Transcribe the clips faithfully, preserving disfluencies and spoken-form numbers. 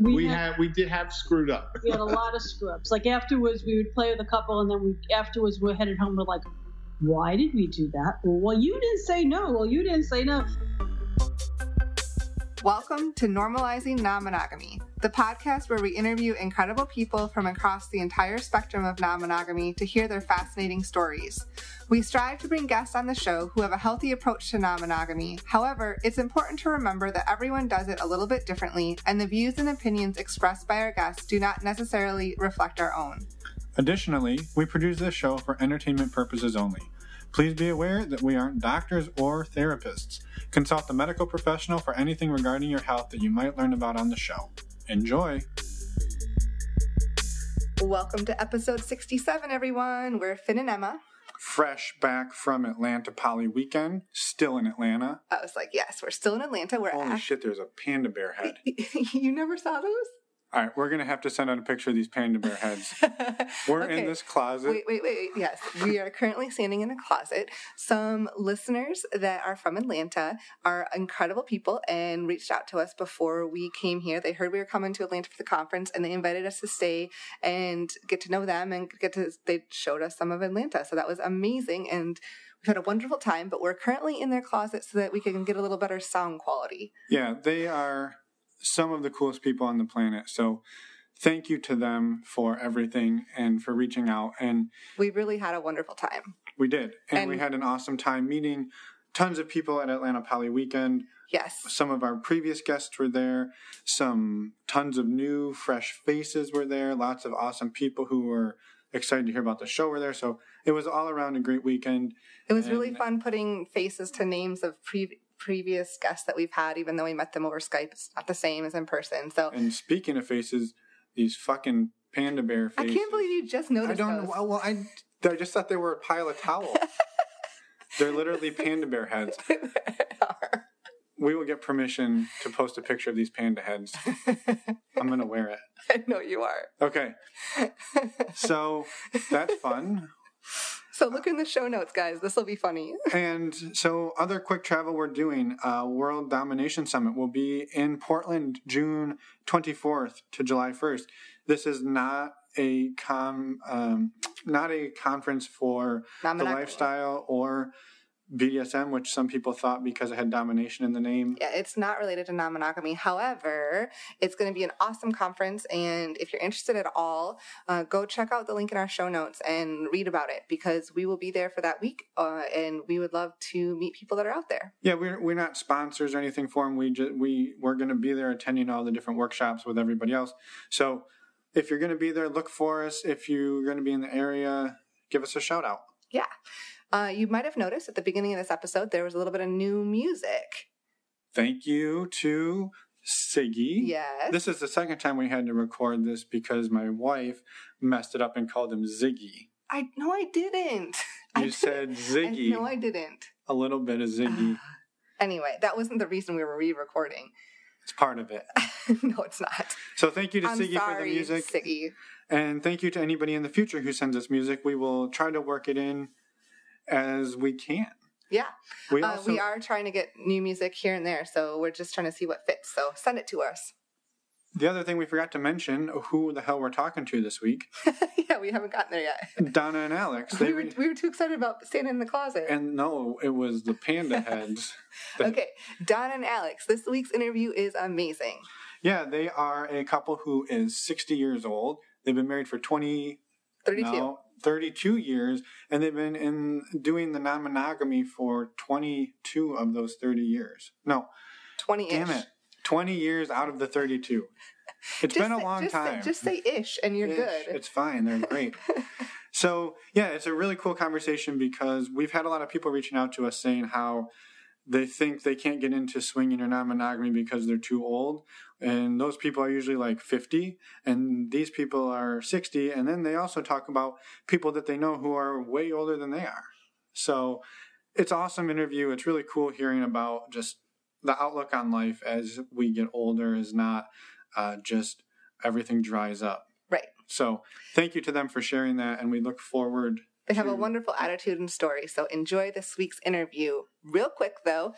we, we had, had we did have screwed up. We had a lot of screw ups. Like afterwards, we would play with a couple, and then we afterwards we're headed home. We're like, why did we do that? Well, you didn't say no. Well, you didn't say no. Welcome to Normalizing Non-Monogamy, the podcast where we interview incredible people from across the entire spectrum of non-monogamy to hear their fascinating stories. We strive to bring guests on the show who have a healthy approach to non-monogamy. However, it's important to remember that everyone does it a little bit differently, and the views and opinions expressed by our guests do not necessarily reflect our own. Additionally, we produce this show for entertainment purposes only. Please be aware that we aren't doctors or therapists. Consult a medical professional for anything regarding your health that you might learn about on the show. Enjoy! Welcome to episode sixty-seven, everyone. We're Finn and Emma. Fresh back from Atlanta Poly Weekend. Still in Atlanta. I was like, yes, we're still in Atlanta. We're Holy at- shit, there's a panda bear head. You never saw those? All right, we're going to have to send out a picture of these panda bear heads. We're okay. In this closet. Wait, wait, wait. Yes, we are currently standing in a closet. Some listeners that are from Atlanta are incredible people and reached out to us before we came here. They heard we were coming to Atlanta for the conference, and they invited us to stay and get to know them and get to. They showed us some of Atlanta, so that was amazing, and we've had a wonderful time, but we're currently in their closet so that we can get a little better sound quality. Yeah, they are some of the coolest people on the planet. So thank you to them for everything and for reaching out. And we really had a wonderful time. We did. And, and we had an awesome time meeting tons of people at Atlanta Poly Weekend. Yes. Some of our previous guests were there. Some tons of new, fresh faces were there. Lots of awesome people who were excited to hear about the show were there. So it was all around a great weekend. It was and really fun putting faces to names of previous previous guests that we've had, even though we met them over Skype. It's not the same as in person. So, and speaking of faces, these fucking panda bear faces. I can't believe you just noticed. I don't those. know. Well, I, I just thought they were a pile of towels. They're literally panda bear heads. We will get permission to post a picture of these panda heads. I'm going to wear it. I know you are. Okay. So that's fun. So look in the show notes, guys. This will be funny. And so other quick travel we're doing, uh, World Domination Summit will be in Portland, June twenty-fourth to July first. This is not a com, um, not a conference for the lifestyle or B D S M, which some people thought because it had domination in the name. Yeah, it's not related to non-monogamy. However, it's going to be an awesome conference, and if you're interested at all, uh, go check out the link in our show notes and read about it, because we will be there for that week, uh, and we would love to meet people that are out there. Yeah, we're we're not sponsors or anything for them. We just, we we're going to be there attending all the different workshops with everybody else. So if you're going to be there, look for us. If you're going to be in the area, give us a shout out. Yeah. Uh, you might have noticed at the beginning of this episode, there was a little bit of new music. Thank you to Siggy. Yes. This is the second time we had to record this because my wife messed it up and called him Ziggy. I No, I didn't. You I didn't. said Ziggy. I, no, I didn't. A little bit of Ziggy. Uh, anyway, that wasn't the reason we were re-recording. It's part of it. No, it's not. So thank you to I'm Siggy sorry, for the music. Siggy. And thank you to anybody in the future who sends us music. We will try to work it in as we can. Yeah. We, also, uh, we are trying to get new music here and there, so we're just trying to see what fits. So send it to us. The other thing we forgot to mention, who the hell we're talking to this week. Yeah, we haven't gotten there yet. Donna and Alex. They, we, were, we were too excited about standing in the closet. And no, it was the panda heads. That, okay, Donna and Alex. This week's interview is amazing. Yeah, they are a couple who is sixty years old. They've been married for twenty... thirty-two. No, thirty-two years, and they've been in doing the non-monogamy for twenty-two of those thirty years. No. twenty-ish. Damn it. twenty years out of the thirty-two. It's been a long just time. Say, just say ish, and you're ish. Good. It's fine. They're great. So, yeah, it's a really cool conversation because we've had a lot of people reaching out to us saying how they think they can't get into swinging or non-monogamy because they're too old. And those people are usually like fifty, and these people are sixty. And then they also talk about people that they know who are way older than they are. So it's an awesome interview. It's really cool hearing about just the outlook on life as we get older is not uh, just everything dries up. Right. So thank you to them for sharing that, and we look forward. They have to a wonderful attitude and story. So enjoy this week's interview. Real quick, though,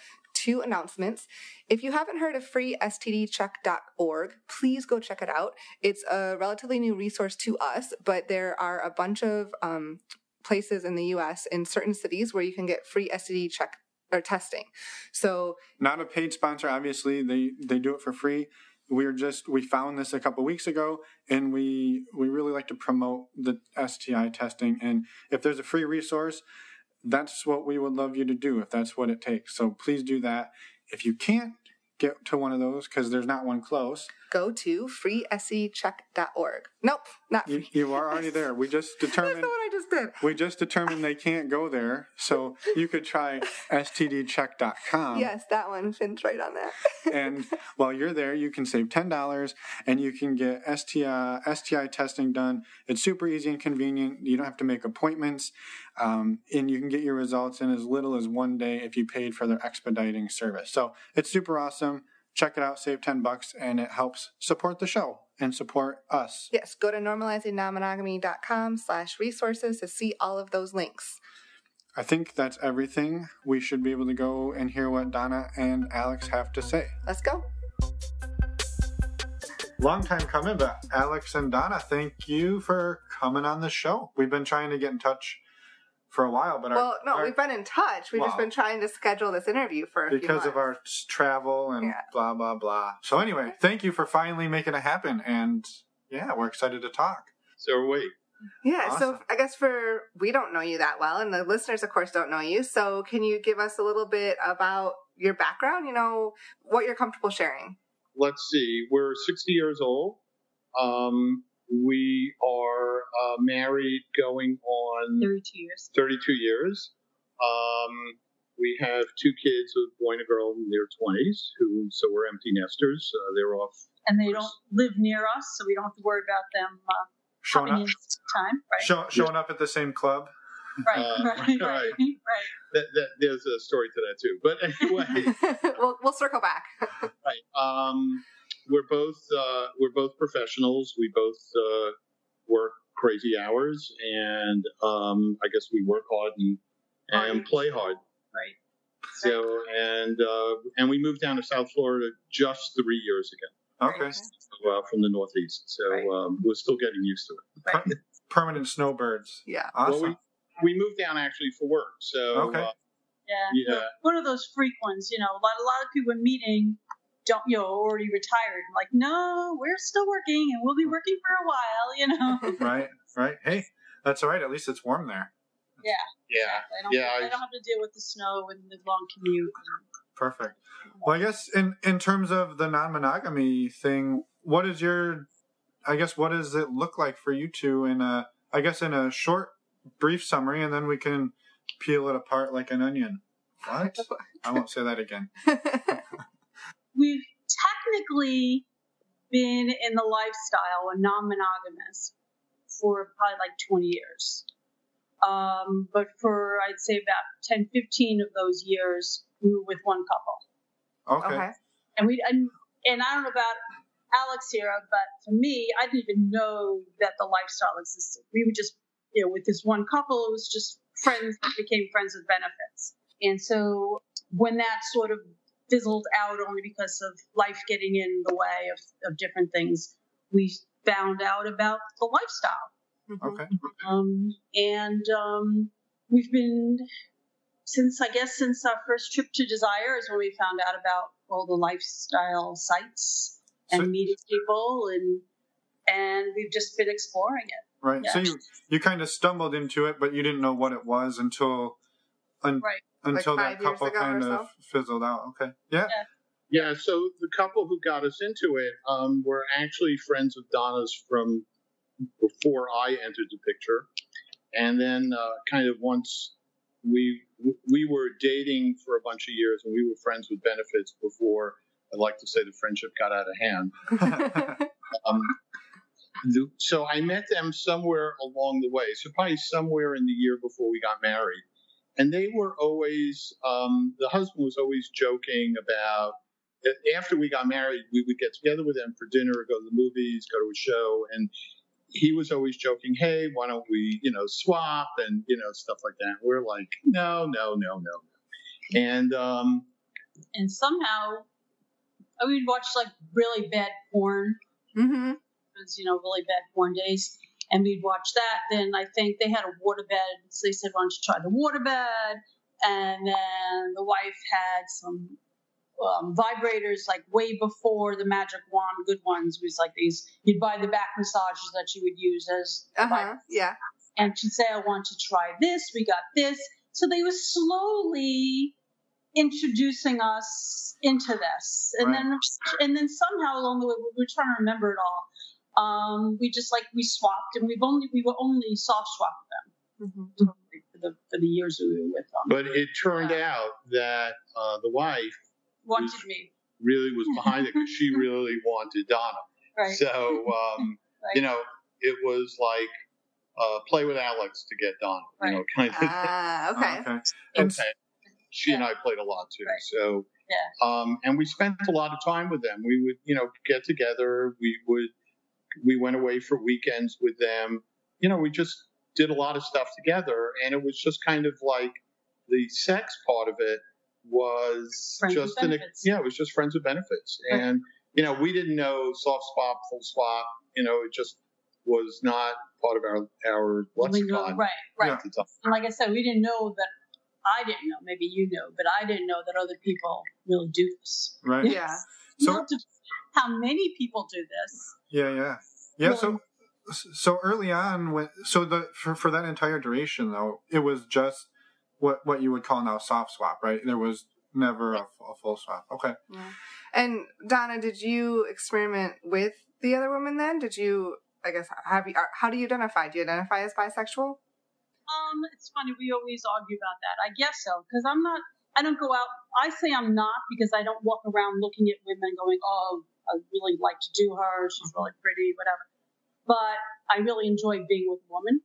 two announcements. If you haven't heard of free S T D check dot org, please go check it out. It's a relatively new resource to us, but there are a bunch of um, places in the U S in certain cities where you can get free S T D check or testing. So not a paid sponsor, obviously. They they do it for free. We're just we found this a couple weeks ago, and we we really like to promote the S T I testing. And if there's a free resource, that's what we would love you to do if that's what it takes. So please do that. If you can't get to one of those because there's not one close, go to free S D check dot org. Nope, not free. You, you are already there. We just determined. That's not what I just did. We just determined they can't go there, so you could try S T D check dot com. Yes, that one. Finn's right on that. And while you're there, you can save ten dollars, and you can get S T I, S T I testing done. It's super easy and convenient. You don't have to make appointments, um, and you can get your results in as little as one day if you paid for their expediting service. So it's super awesome. Check it out, save ten bucks, and it helps support the show and support us. Yes, go to normalizing non monogamy dot com slash resources to see all of those links. I think that's everything. We should be able to go and hear what Donna and Alex have to say. Let's go. Long time coming, but Alex and Donna, thank you for coming on the show. We've been trying to get in touch for a while, but well, our, no, our, we've been in touch. We've well, just been trying to schedule this interview for a few months because of our travel and yeah. blah blah blah. So anyway, thank you for finally making it happen, and yeah, we're excited to talk. So are we. Yeah. Awesome. So I guess for we don't know you that well, and the listeners, of course, don't know you. So can you give us a little bit about your background? You know, what you're comfortable sharing. Let's see. We're sixty years old. Um, we are uh, married going on thirty-two years. thirty-two years. Um, we have two kids, a boy and a girl in their twenties, who so we're empty nesters. Uh, they're off. And they don't live near us, so we don't have to worry about them uh, showing up in time. Right? Show, showing yeah. up at the same club. Right, uh, right, right. right. right. That, that, there's a story to that, too. But anyway. we'll, we'll circle back. right. Um, We're both uh, we're both professionals. We both uh, work crazy hours, and um, I guess we work hard and, and play hard. Right. So and uh, and we moved down to South Florida just three years ago. Okay. So, uh, from the Northeast, so right. um, we're still getting used to it. Right. Per- permanent snowbirds. Yeah. Awesome. Well, we, we moved down actually for work. So. Okay. Uh, yeah. Yeah. One of those freak ones, you know. A lot a lot of people in meeting. Don't you know, already retired? I'm like, no, we're still working, and we'll be working for a while, you know. Right, right. Hey, that's all right. At least it's warm there. Yeah, yeah, I don't, yeah. I don't have to deal with the snow and the long commute. Perfect. Well, I guess in in terms of the non-monogamy thing, what is your? I guess what does it look like for you two in a? I guess in a short, brief summary, and then we can peel it apart like an onion. What? I won't say that again. We've technically been in the lifestyle and non-monogamous for probably like twenty years. Um, but for, I'd say about ten, fifteen of those years, we were with one couple. Okay. okay. And we, and, and I don't know about Alex here, but for me, I didn't even know that the lifestyle existed. We were just, you know, with this one couple, it was just friends that became friends with benefits. And so when that sort of fizzled out only because of life getting in the way of, of different things. We found out about the lifestyle. Okay. Um, and um, we've been, since I guess since our first trip to Desire is when we found out about all the lifestyle sites and so, meeting people, and and we've just been exploring it. Right. Yeah. So you, you kind of stumbled into it, but you didn't know what it was until... Un- right. Until like that couple kind of so. fizzled out. Okay. Yeah. yeah. Yeah. So the couple who got us into it um, were actually friends of Donna's from before I entered the picture. And then uh, kind of once we we were dating for a bunch of years and we were friends with benefits before, I'd like to say the friendship got out of hand. um, the, so I met them somewhere along the way. So probably somewhere in the year before we got married. And they were always, um, the husband was always joking about, after we got married, we would get together with them for dinner, go to the movies, go to a show. And he was always joking, hey, why don't we, you know, swap and, you know, stuff like that. We're like, no, no, no, no. And um, and somehow I would watch like really bad porn. Mm-hmm. It was, you know, really bad porn days. And we'd watch that. Then I think they had a waterbed. So they said, why don't you try the waterbed? And then the wife had some um, vibrators like way before the magic wand, good ones. It was like these, you'd buy the back massagers that you would use as uh-huh. Yeah. And she'd say, I want you to try this. We got this. So they were slowly introducing us into this. And right. then and then somehow along the way, we were trying to remember it all. Um, we just like, we swapped and we've only, we were only soft swapped them mm-hmm. for, the, for the years we were with them. But it turned yeah. out that, uh, the wife wanted was, me really was behind it because she really wanted Donna. Right. So, um, right. you know, it was like, uh, play with Alex to get Donna, right. you know, kind of. Ah, uh, okay. okay. Okay. She yeah. and I played a lot too. Right. So, yeah. um, and we spent a lot of time with them. We would, you know, get together. We would, We went away for weekends with them. You know, we just did a lot of stuff together. And it was just kind of like the sex part of it was friends just, an, yeah, it was just friends with benefits. Right. And, you know, we didn't know soft swap, full swap. You know, it just was not part of our, our lexicon. Right, right. And like I said, we didn't know that. I didn't know. Maybe you know, but I didn't know that other people really do this. Right. Yes. Yeah. So, not to how many people do this. Yeah, yeah. Yeah, really? so so early on, when, so the for, for that entire duration, though, it was just what, what you would call now soft swap, right? There was never a, a full swap. Okay. Yeah. And, Donna, did you experiment with the other woman then? Did you, I guess, have you, how do you identify? Do you identify as bisexual? Um, It's funny. We always argue about that. I guess so, because I'm not, I don't go out. I say I'm not because I don't walk around looking at women going, oh, I really like to do her. She's really pretty, whatever. But I really enjoy being with a woman.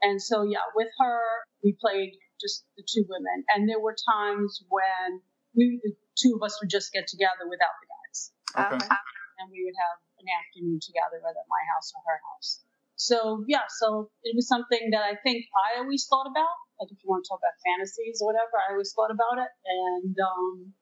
And so, yeah, with her, we played just the two women. And there were times when we, the two of us would just get together without the guys. Okay. Um, and we would have an afternoon together, whether at my house or her house. So, yeah, so it was something that I think I always thought about. Like if you want to talk about fantasies or whatever, I always thought about it. And, um,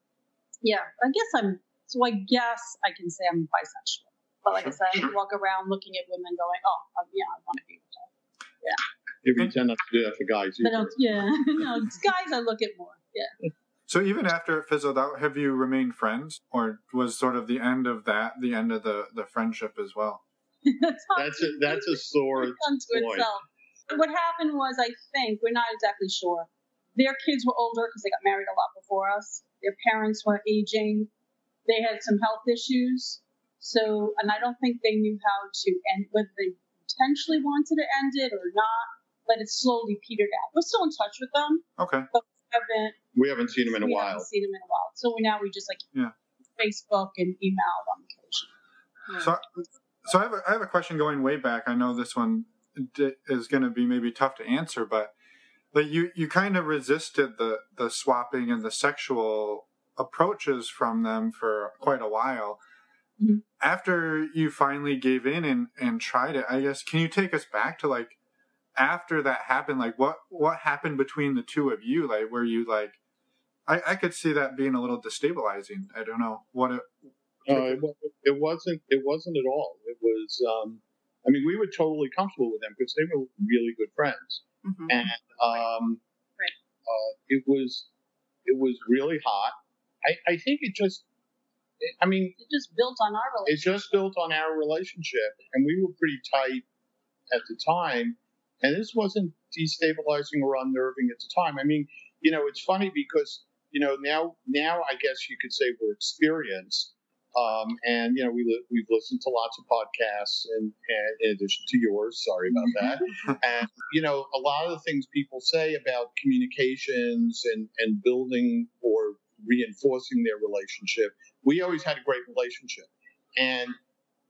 yeah, I guess I'm, so I guess I can say I'm bisexual. But like sure, I said, sure. I walk around looking at women going, oh, um, yeah, I want to be with her. Yeah. If you tend not to do that for guys. But yeah, no, guys I look at more. Yeah. So even after it fizzled out, have you remained friends? Or was sort of the end of that, the end of the, the friendship as well? that's, that's, a, that's a sore point. What happened was, I think, we're not exactly sure. Their kids were older because they got married a lot before us. Their parents were aging. They had some health issues. So, and I don't think they knew how to end, whether they potentially wanted to end it or not, but it slowly petered out. We're still in touch with them. Okay. But we haven't, we haven't seen them in a while. We haven't seen them in a while. So now we just like yeah. Facebook and email on occasion. Yeah. So, so I have a, I have a question going way back. I know this one is going to be maybe tough to answer, but like you, you kind of resisted the, the swapping and the sexual approaches from them for quite a while. Mm-hmm. After you finally gave in and, and tried it, I guess, can you take us back to like, after that happened, like what, what happened between the two of you? Like, were you like, I, I could see that being a little destabilizing. I don't know what it, uh, it, it wasn't, it wasn't at all. It was, um, I mean, we were totally comfortable with them because they were really good friends. Mm-hmm. And um, right. uh, it was it was really hot. I, I think it just, it, I mean. It just built on our relationship. It just built on our relationship. And we were pretty tight at the time. And this wasn't destabilizing or unnerving at the time. I mean, you know, it's funny because, you know, now, now I guess you could say we're experienced. Um, and, you know, we li- we've listened to lots of podcasts and, and in addition to yours, sorry about that. And, you know, a lot of the things people say about communications and, and building or reinforcing their relationship, we always had a great relationship. And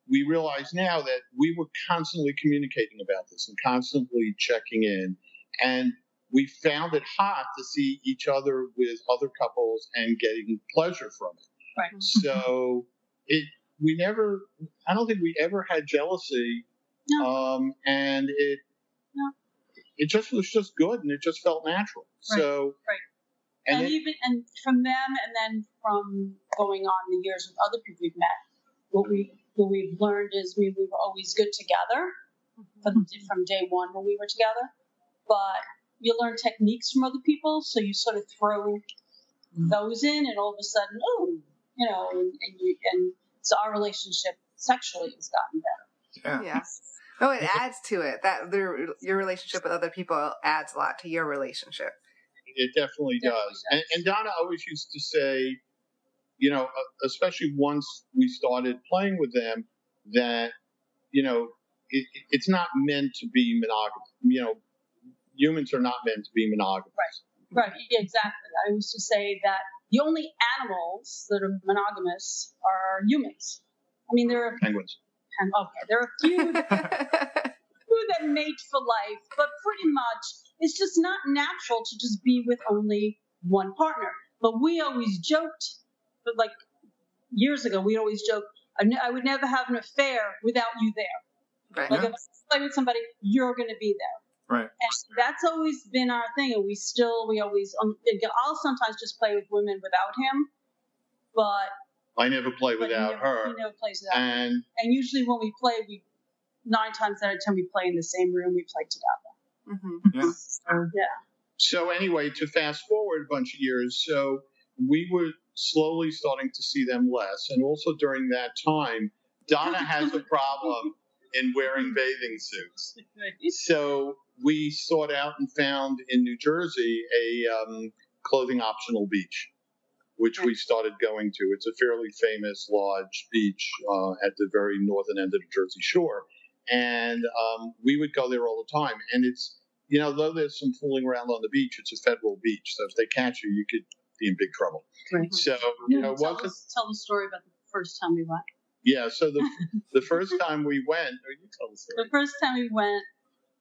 we realize now that we were constantly communicating about this and constantly checking in. And we found it hot to see each other with other couples and getting pleasure from it. Right. So it, we never, I don't think we ever had jealousy. No. Um, and it, no. it just was just good and it just felt natural. Right. So right. And, and it, even and from them, and then from going on the years with other people we've met, what we what we've learned is we, we were always good together mm-hmm. from, from day one when we were together. But you learn techniques from other people, so you sort of throw those in, and all of a sudden, oh, you know, and and, you, and so our relationship sexually has gotten better. Yeah. Yes. Oh, it adds to it. That the, your relationship with other people adds a lot to your relationship. It definitely, it definitely does. does. And, and Donna always used to say, you know, especially once we started playing with them, that, you know, it, it's not meant to be monogamous. You know, humans are not meant to be monogamous. Right. Right. Yeah, exactly. I used to say that the only animals that are monogamous are humans. I mean, there are penguins. And, okay, there are a few that, few that mate for life, but pretty much it's just not natural to just be with only one partner. But we always joked, but like years ago, we always joked, I, n- I would never have an affair without you there. Right. Like yeah. if I play with somebody, you're going to be there. Right. And that's always been our thing, and we still, we always, um, I'll sometimes just play with women without him, but. I never play but without never, her. He never plays without and, her. And usually when we play, we nine times out of ten, we play in the same room. We play together. Mm-hmm. Yeah. So, yeah. So anyway, to fast forward a bunch of years, so we were slowly starting to see them less. And also during that time, Donna has a problem in wearing bathing suits. So we sought out and found in New Jersey a um, clothing optional beach, which we started going to. It's a fairly famous, large beach uh, at the very northern end of the Jersey Shore. And um, we would go there all the time. And it's, you know, though there's some fooling around on the beach, it's a federal beach. So if they catch you, you could be in big trouble. Right. So, you know, tell, wasn't, us, tell the story about the first time we went. Yeah, so the the first time we went, or you tell the story. The first time we went,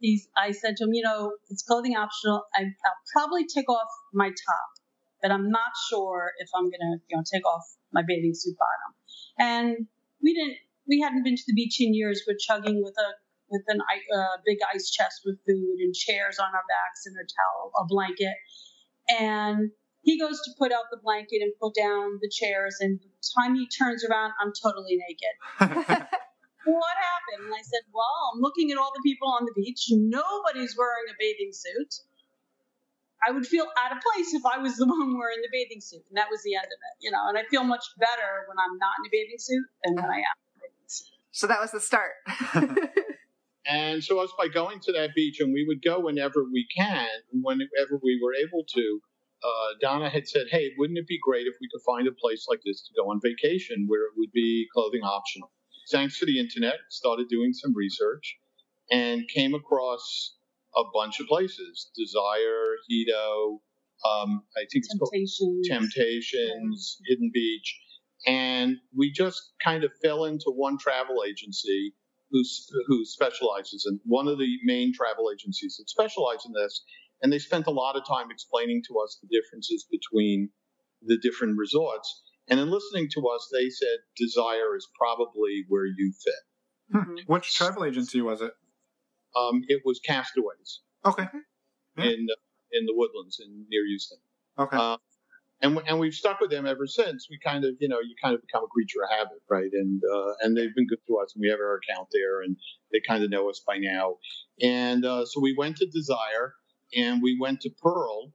he's, I said to him, you know, it's clothing optional. I, I'll probably take off my top, but I'm not sure if I'm gonna, you know, take off my bathing suit bottom. And we didn't, we hadn't been to the beach in years. We're chugging with a with an uh, big ice chest with food and chairs on our backs and a towel, a blanket. And he goes to put out the blanket and put down the chairs. And by the time he turns around, I'm totally naked. What happened? And I said, well, I'm looking at all the people on the beach. Nobody's wearing a bathing suit. I would feel out of place if I was the one wearing the bathing suit. And that was the end of it, you know. And I feel much better when I'm not in a bathing suit than when I am in a bathing suit. So that was the start. And so it was by going to that beach, and we would go whenever we can, whenever we were able to. Uh, Donna had said, hey, wouldn't it be great if we could find a place like this to go on vacation where it would be clothing optional? Thanks to the internet, started doing some research and came across a bunch of places. Desire, Hedo, um, I think it's Temptations. called Temptations, yeah. Hidden Beach. And we just kind of fell into one travel agency who, who specializes in, one of the main travel agencies that specialize in this. And they spent a lot of time explaining to us the differences between the different resorts. And in listening to us, they said, Desire is probably where you fit. Hmm. Which travel agency was it? Um, it was Castaways. Okay. Yeah. In in the Woodlands in near Houston. Okay. Um, and and we've stuck with them ever since. We kind of, you know, you kind of become a creature of habit, right? And uh, and they've been good to us, and we have our account there, and they kind of know us by now. And uh, so we went to Desire, and we went to Pearl,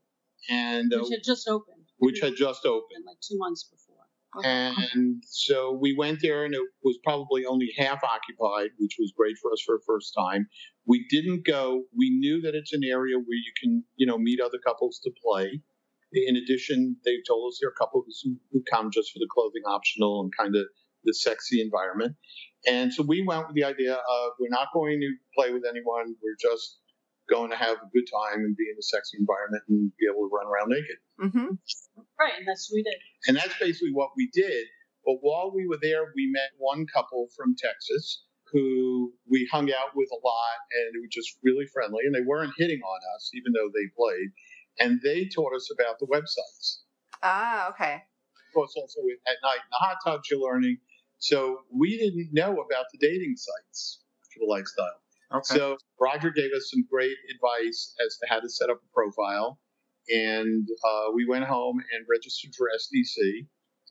and uh, which had just opened. Which had just opened like two months before. Okay. And so we went there, and it was probably only half occupied, which was great for us for the first time. We didn't go. We knew that it's an area where you can, you know, meet other couples to play. In addition, they told us there are couples who, who come just for the clothing optional and kind of the sexy environment. And so we went with the idea of we're not going to play with anyone. We're just going to have a good time and be in a sexy environment and be able to run around naked. Mm-hmm. Right, and that's what we did. And that's basically what we did. But while we were there, we met one couple from Texas who we hung out with a lot, and it was just really friendly, and they weren't hitting on us, even though they played. And they taught us about the websites. Ah, okay. Of course, also at night in the hot tubs you're learning. So we didn't know about the dating sites for the lifestyle. Okay. So Roger gave us some great advice as to how to set up a profile And uh, we went home and registered for S D C.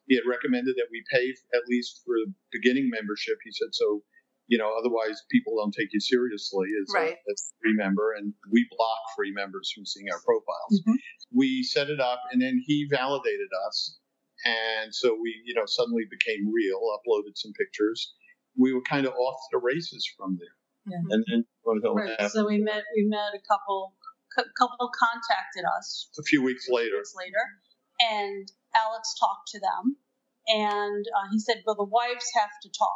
He had recommended that we pay at least for beginning membership. He said, so, you know, otherwise people don't take you seriously as, right. a, as a free member. And we block free members from seeing our profiles. Mm-hmm. We set it up, and then he validated us. And so we, you know, suddenly became real, uploaded some pictures. We were kind of off to the races from there. Yeah. And then right. so we met, we met a couple, a couple contacted us a few weeks later, weeks later and Alex talked to them, and uh, he said, well, the wives have to talk.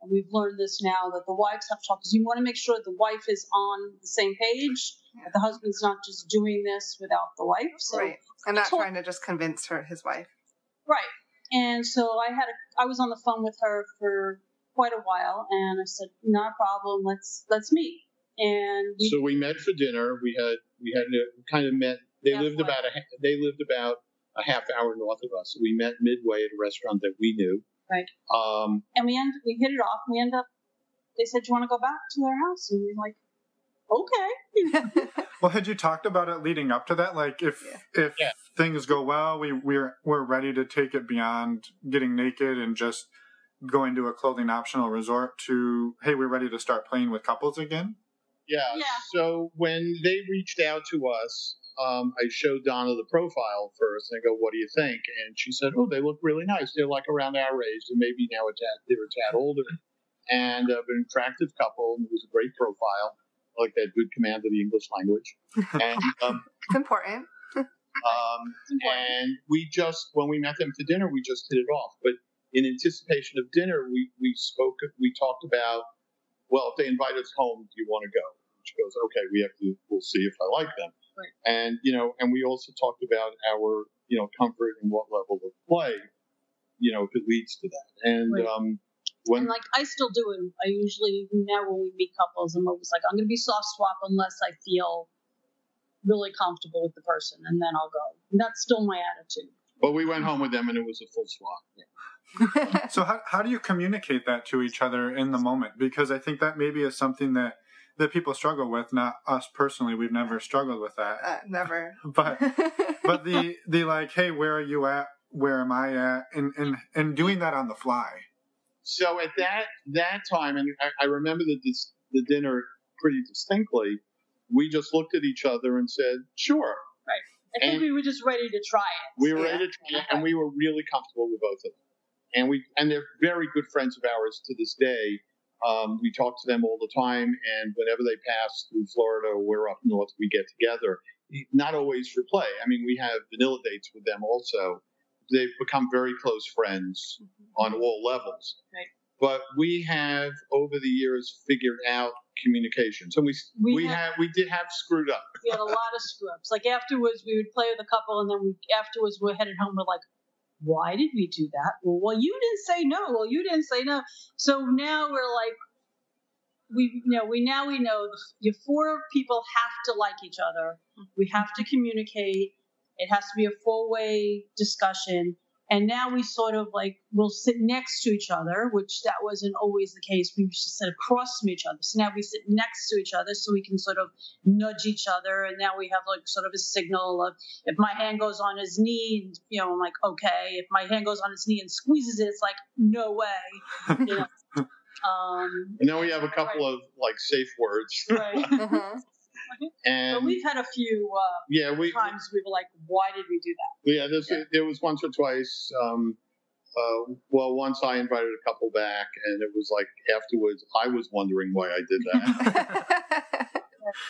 And we've learned this now, that the wives have to talk, because you want to make sure the wife is on the same page, that the husband's not just doing this without the wife. So right. I'm not told, trying to just convince her, his wife. Right. And so I had a, I was on the phone with her for quite a while, and I said, not a problem. Let's, let's meet. And we, so we met for dinner. We had, we had kind of met, they halfway. lived about, a, they lived about, a half hour north of us. We met midway at a restaurant that we knew. Right. Um, and we end, we hit it off. We end up, they said, do you want to go back to their house? And we were like, okay. Well, had you talked about it leading up to that? Like if, yeah. if yeah. things go well, we, we're, we're ready to take it beyond getting naked and just going to a clothing optional resort to, hey, we're ready to start playing with couples again. Yeah. yeah. So when they reached out to us, Um, I showed Donna the profile first, and I go, what do you think? And she said, oh, they look really nice. They're like around our age, and maybe now a tad, they're a tad older. And uh, an attractive couple, and it was a great profile. I like that good command of the English language. And, um, it's important. um, it's important. And we just, when we met them for dinner, we just hit it off. But in anticipation of dinner, we, we spoke, we talked about, well, if they invite us home, do you want to go? And she goes, okay, we have to, we'll see if I like them. Right. And, you know, and we also talked about our, you know, comfort and what level of play, you know, if it leads to that. And, right. um, when and like, I still do it. I usually, now when we meet couples, I'm always like, I'm going to be soft swap unless I feel really comfortable with the person, and then I'll go. And that's still my attitude. But we went home with them, and it was a full swap. Yeah. So how how do you communicate that to each other in the moment? Because I think that maybe is something that that people struggle with, not us personally. We've never struggled with that. Uh, never. but but the the like, hey, where are you at? Where am I at? And and, and doing that on the fly. So at that that time, and I, I remember the dis, the dinner pretty distinctly. We just looked at each other and said, "Sure." Right. I think and we were just ready to try it. We were yeah. ready to try it, and we were really comfortable with both of them. And we and they're very good friends of ours to this day. Um, we talk to them all the time, and whenever they pass through Florida or we're up north, we get together. Not always for play. I mean, we have vanilla dates with them also. They've become very close friends on all levels. Right. But we have, over the years, figured out communications. And we we, we have, have we did have screwed up. We had a lot of screw-ups. Like, afterwards, we would play with a couple, and then we, afterwards we headed home, we're like, why did we do that? Well, well, you didn't say no. Well, you didn't say no. So now we're like, we you know we now we know the four people have to like each other. We have to communicate. It has to be a four-way discussion. And now we sort of like we'll sit next to each other, which that wasn't always the case. We used to sit across from each other. So now we sit next to each other, so we can sort of nudge each other. And now we have like sort of a signal of, if my hand goes on his knee, and, you know, I'm like, okay. If my hand goes on his knee and squeezes it, it's like, no way. You know? um, and now we have a couple right. of like safe words. Right. Uh-huh. And but we've had a few uh, yeah, we, times we were like, why did we do that? Yeah, there's, yeah. there was once or twice. Um, uh, well, once I invited a couple back, and it was like afterwards, I was wondering why I did that.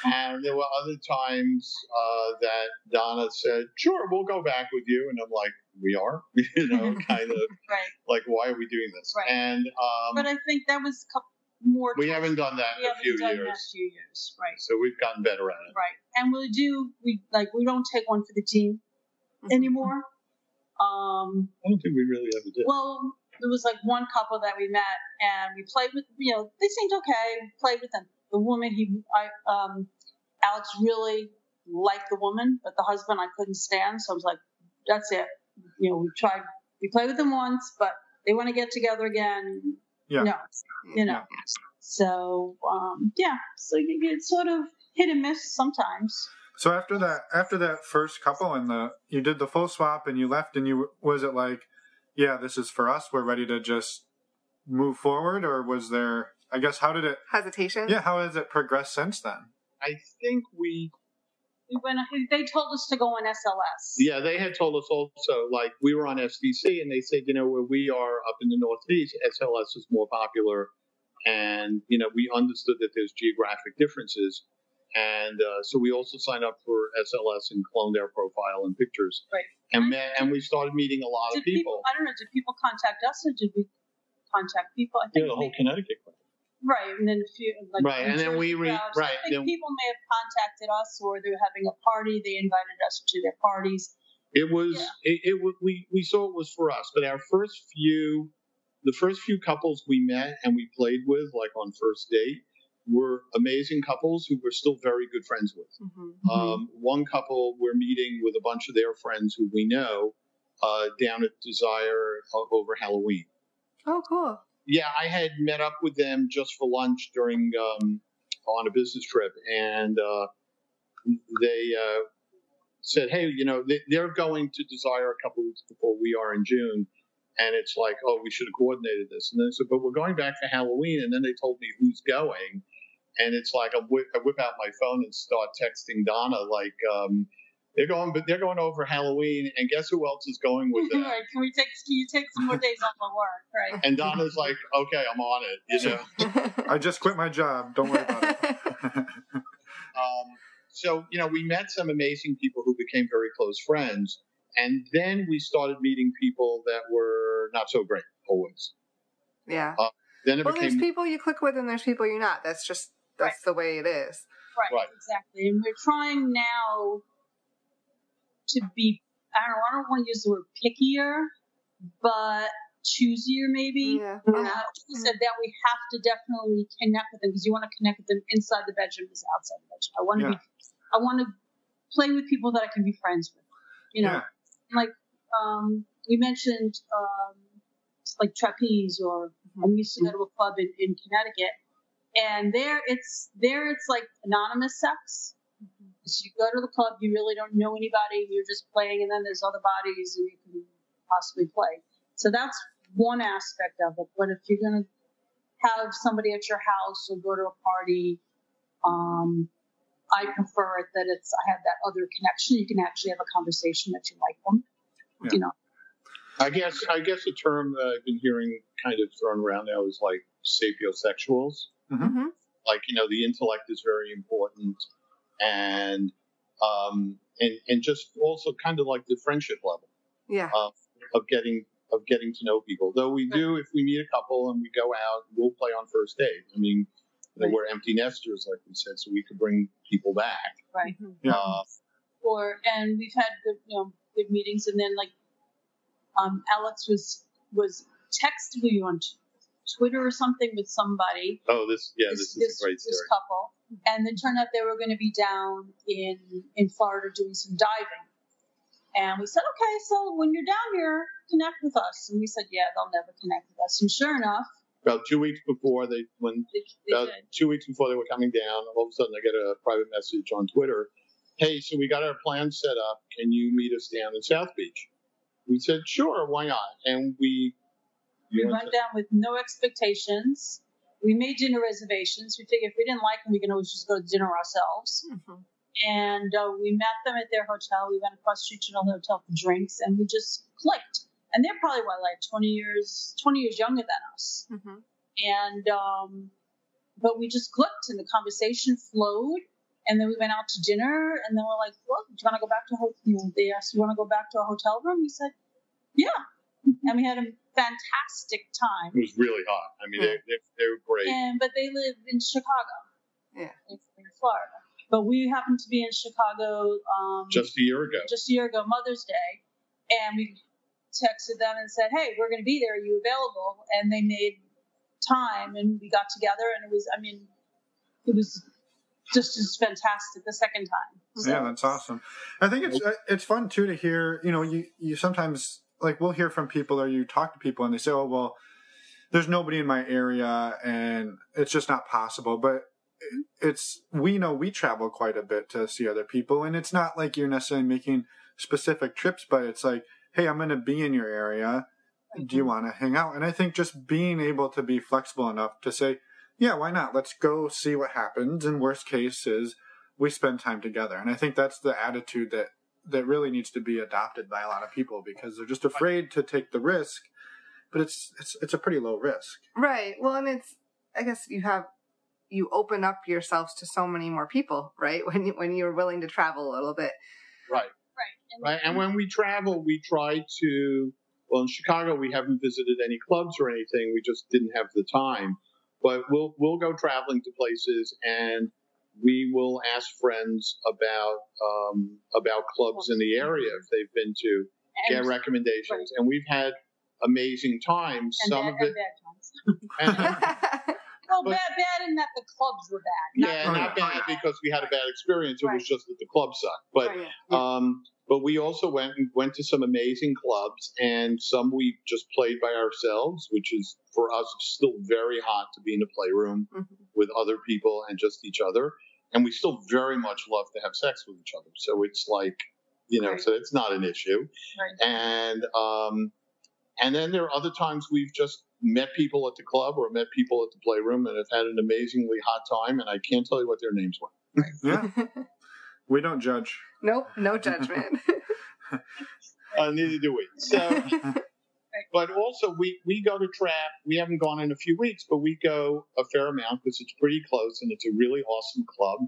And there were other times uh, that Donna said, sure, we'll go back with you. And I'm like, we are? You know, kind of right. like, why are we doing this? Right. And um, But I think that was a couple. More we haven't done that in a few done years. That few years, right? So we've gotten better at it, right? And we do we like we don't take one for the team mm-hmm. anymore. Um, I don't think we really ever did. Well, there was like one couple that we met, and we played with. You know, they seemed okay. We played with them. The woman, he, I, um, Alex really liked the woman, but the husband I couldn't stand. So I was like, that's it. You know, we tried. We played with them once, but they want to get together again. Yeah. No, you know, yeah. so, um, yeah, so you get sort of hit and miss sometimes. So after that, after that first couple, and the you did the full swap and you left, and you was it like, yeah, this is for us, we're ready to just move forward, or was there? I guess how did it hesitation? Yeah, how has it progressed since then? I think we we went. They told us to go on S L S. Yeah, they had told us also. Like we were on S D C, and they said, you know, where we are up in the Northeast, S L S is more popular, and you know, we understood that there's geographic differences. And uh, so we also signed up for S L S and cloned our profile and pictures. Right. And met, and we started meeting a lot did of people. people. I don't know. Did people contact us or did we contact people? I think yeah, the whole maybe, Connecticut. Right. And then a few. Like, right. And then we. Re, right. So I think then, people may have contacted us, or they were having a party. They invited us to their parties. It was. Yeah. It, it was. We we saw it was for us. But our first few, the first few couples we met and we played with, like on first date, were amazing couples who we're still very good friends with. Mm-hmm. Um, one couple we're meeting with a bunch of their friends who we know uh, down at Desire over Halloween. Oh, cool. Yeah, I had met up with them just for lunch during um, on a business trip, and uh, they uh, said, hey, you know, they, they're going to Desire a couple of weeks before we are in June. And it's like, oh, we should have coordinated this. And they said, but we're going back for Halloween. And then they told me who's going. And it's like I whip, I whip out my phone and start texting Donna, like um, they're going, but they're going over Halloween. And guess who else is going with them? Right. Can we take? Can you take some more days off of work? Right. And Donna's like, okay, I'm on it. You know, I just quit my job. Don't worry about it. um, so you know, we met some amazing people who became very close friends, and then we started meeting people that were not so great always. Yeah. Uh, then it well, became... there's people you click with, and there's people you're not. That's just. That's right. The way it is. Right, right, exactly. And we're trying now to be, I don't know, I don't want to use the word pickier, but choosier maybe. Yeah. Uh, yeah. She said that we have to definitely connect with them, because you want to connect with them inside the bedroom as outside the bedroom. I want to yeah. be, I want to play with people that I can be friends with. You know, yeah. like um, we mentioned um, like Trapeze, or I'm used to go to a club in, in Connecticut. And there it's there it's like anonymous sex. Mm-hmm. So you go to the club, you really don't know anybody, you're just playing, and then there's other bodies and you can possibly play. So that's one aspect of it. But if you're going to have somebody at your house or go to a party, um, I prefer it that it's I have that other connection. You can actually have a conversation that you like them. Yeah. You know. I guess I guess the term that I've been hearing kind of thrown around now is like sapiosexuals. Mm-hmm. Like, you know, the intellect is very important, and um, and and just also kind of like the friendship level, yeah, of, of getting of getting to know people. Though we do, if we meet a couple and we go out, we'll play on first date. I mean, you know, we're empty nesters, like we said, so we could bring people back, right? Mm-hmm. Uh, or and we've had good, you know, good meetings, and then like um, Alex was was texting me on Twitter or something with somebody. Oh, this yeah, this, this is this, a great story. This couple, and it turned out they were going to be down in in Florida doing some diving, and we said, okay, so when you're down here, connect with us. And we said, yeah, they'll never connect with us. And sure enough, about two weeks before they when they, they about did. two weeks before they were coming down, all of a sudden I get a private message on Twitter, hey, so we got our plan set up. Can you meet us down in South Beach? We said, sure, why not? And we. We went down with no expectations. We made dinner reservations. We figured if we didn't like them, we can always just go to dinner ourselves. Mm-hmm. And uh, we met them at their hotel. We went across the street to another hotel for drinks, and we just clicked. And they're probably, what, like twenty years, twenty years younger than us. Mm-hmm. And, um, but we just clicked, and the conversation flowed. And then we went out to dinner, and then we're like, well, do you want to go back to a hotel? They asked, you want to go back to a hotel room? We said, yeah. And we had a fantastic time. It was really hot. I mean, yeah. they, they, they were great. And, but they live in Chicago. Yeah. In, in Florida. But we happened to be in Chicago. Um, just a year ago. Just a year ago, Mother's Day. And we texted them and said, hey, we're going to be there. Are you available? And they made time, and we got together. And it was, I mean, it was just as fantastic the second time. So, yeah, that's awesome. I think it's it's fun, too, to hear, you know, you, you sometimes... Like, we'll hear from people, or you talk to people, and they say, oh, well, there's nobody in my area, and it's just not possible. But it's, we know we travel quite a bit to see other people, and it's not like you're necessarily making specific trips, but it's like, hey, I'm going to be in your area. Do you want to hang out? And I think just being able to be flexible enough to say, yeah, why not? Let's go see what happens. And worst case is we spend time together. And I think that's the attitude that, that really needs to be adopted by a lot of people, because they're just afraid to take the risk, but it's, it's, it's a pretty low risk. Right. Well, and it's, I guess you have, you open up yourselves to so many more people, right? When you, when you're willing to travel a little bit. Right. Right. And, right. and when we travel, we try to, well, in Chicago, we haven't visited any clubs or anything. We just didn't have the time, but we'll, we'll go traveling to places, and we will ask friends about, um, about clubs in the area if they've been to, get recommendations. And we've had amazing times. And some bad, of it. And bad times. and, Well, but, bad, bad in that the clubs were bad. Not yeah, not bad because we had a bad experience. It right. was just that the club sucked. But right. yeah. um, but we also went went to some amazing clubs, and some we just played by ourselves, which is for us still very hot to be in a playroom mm-hmm. with other people and just each other. And we still very much love to have sex with each other. So it's like, you know, right. so it's not an issue. Right. And um, and then there are other times we've just met people at the club or met people at the playroom and have had an amazingly hot time, and I can't tell you what their names were. Yeah. We don't judge. Nope, no judgment. uh, neither do we. So, but also we, we go to Trap. We haven't gone in a few weeks, but we go a fair amount because it's pretty close and it's a really awesome club.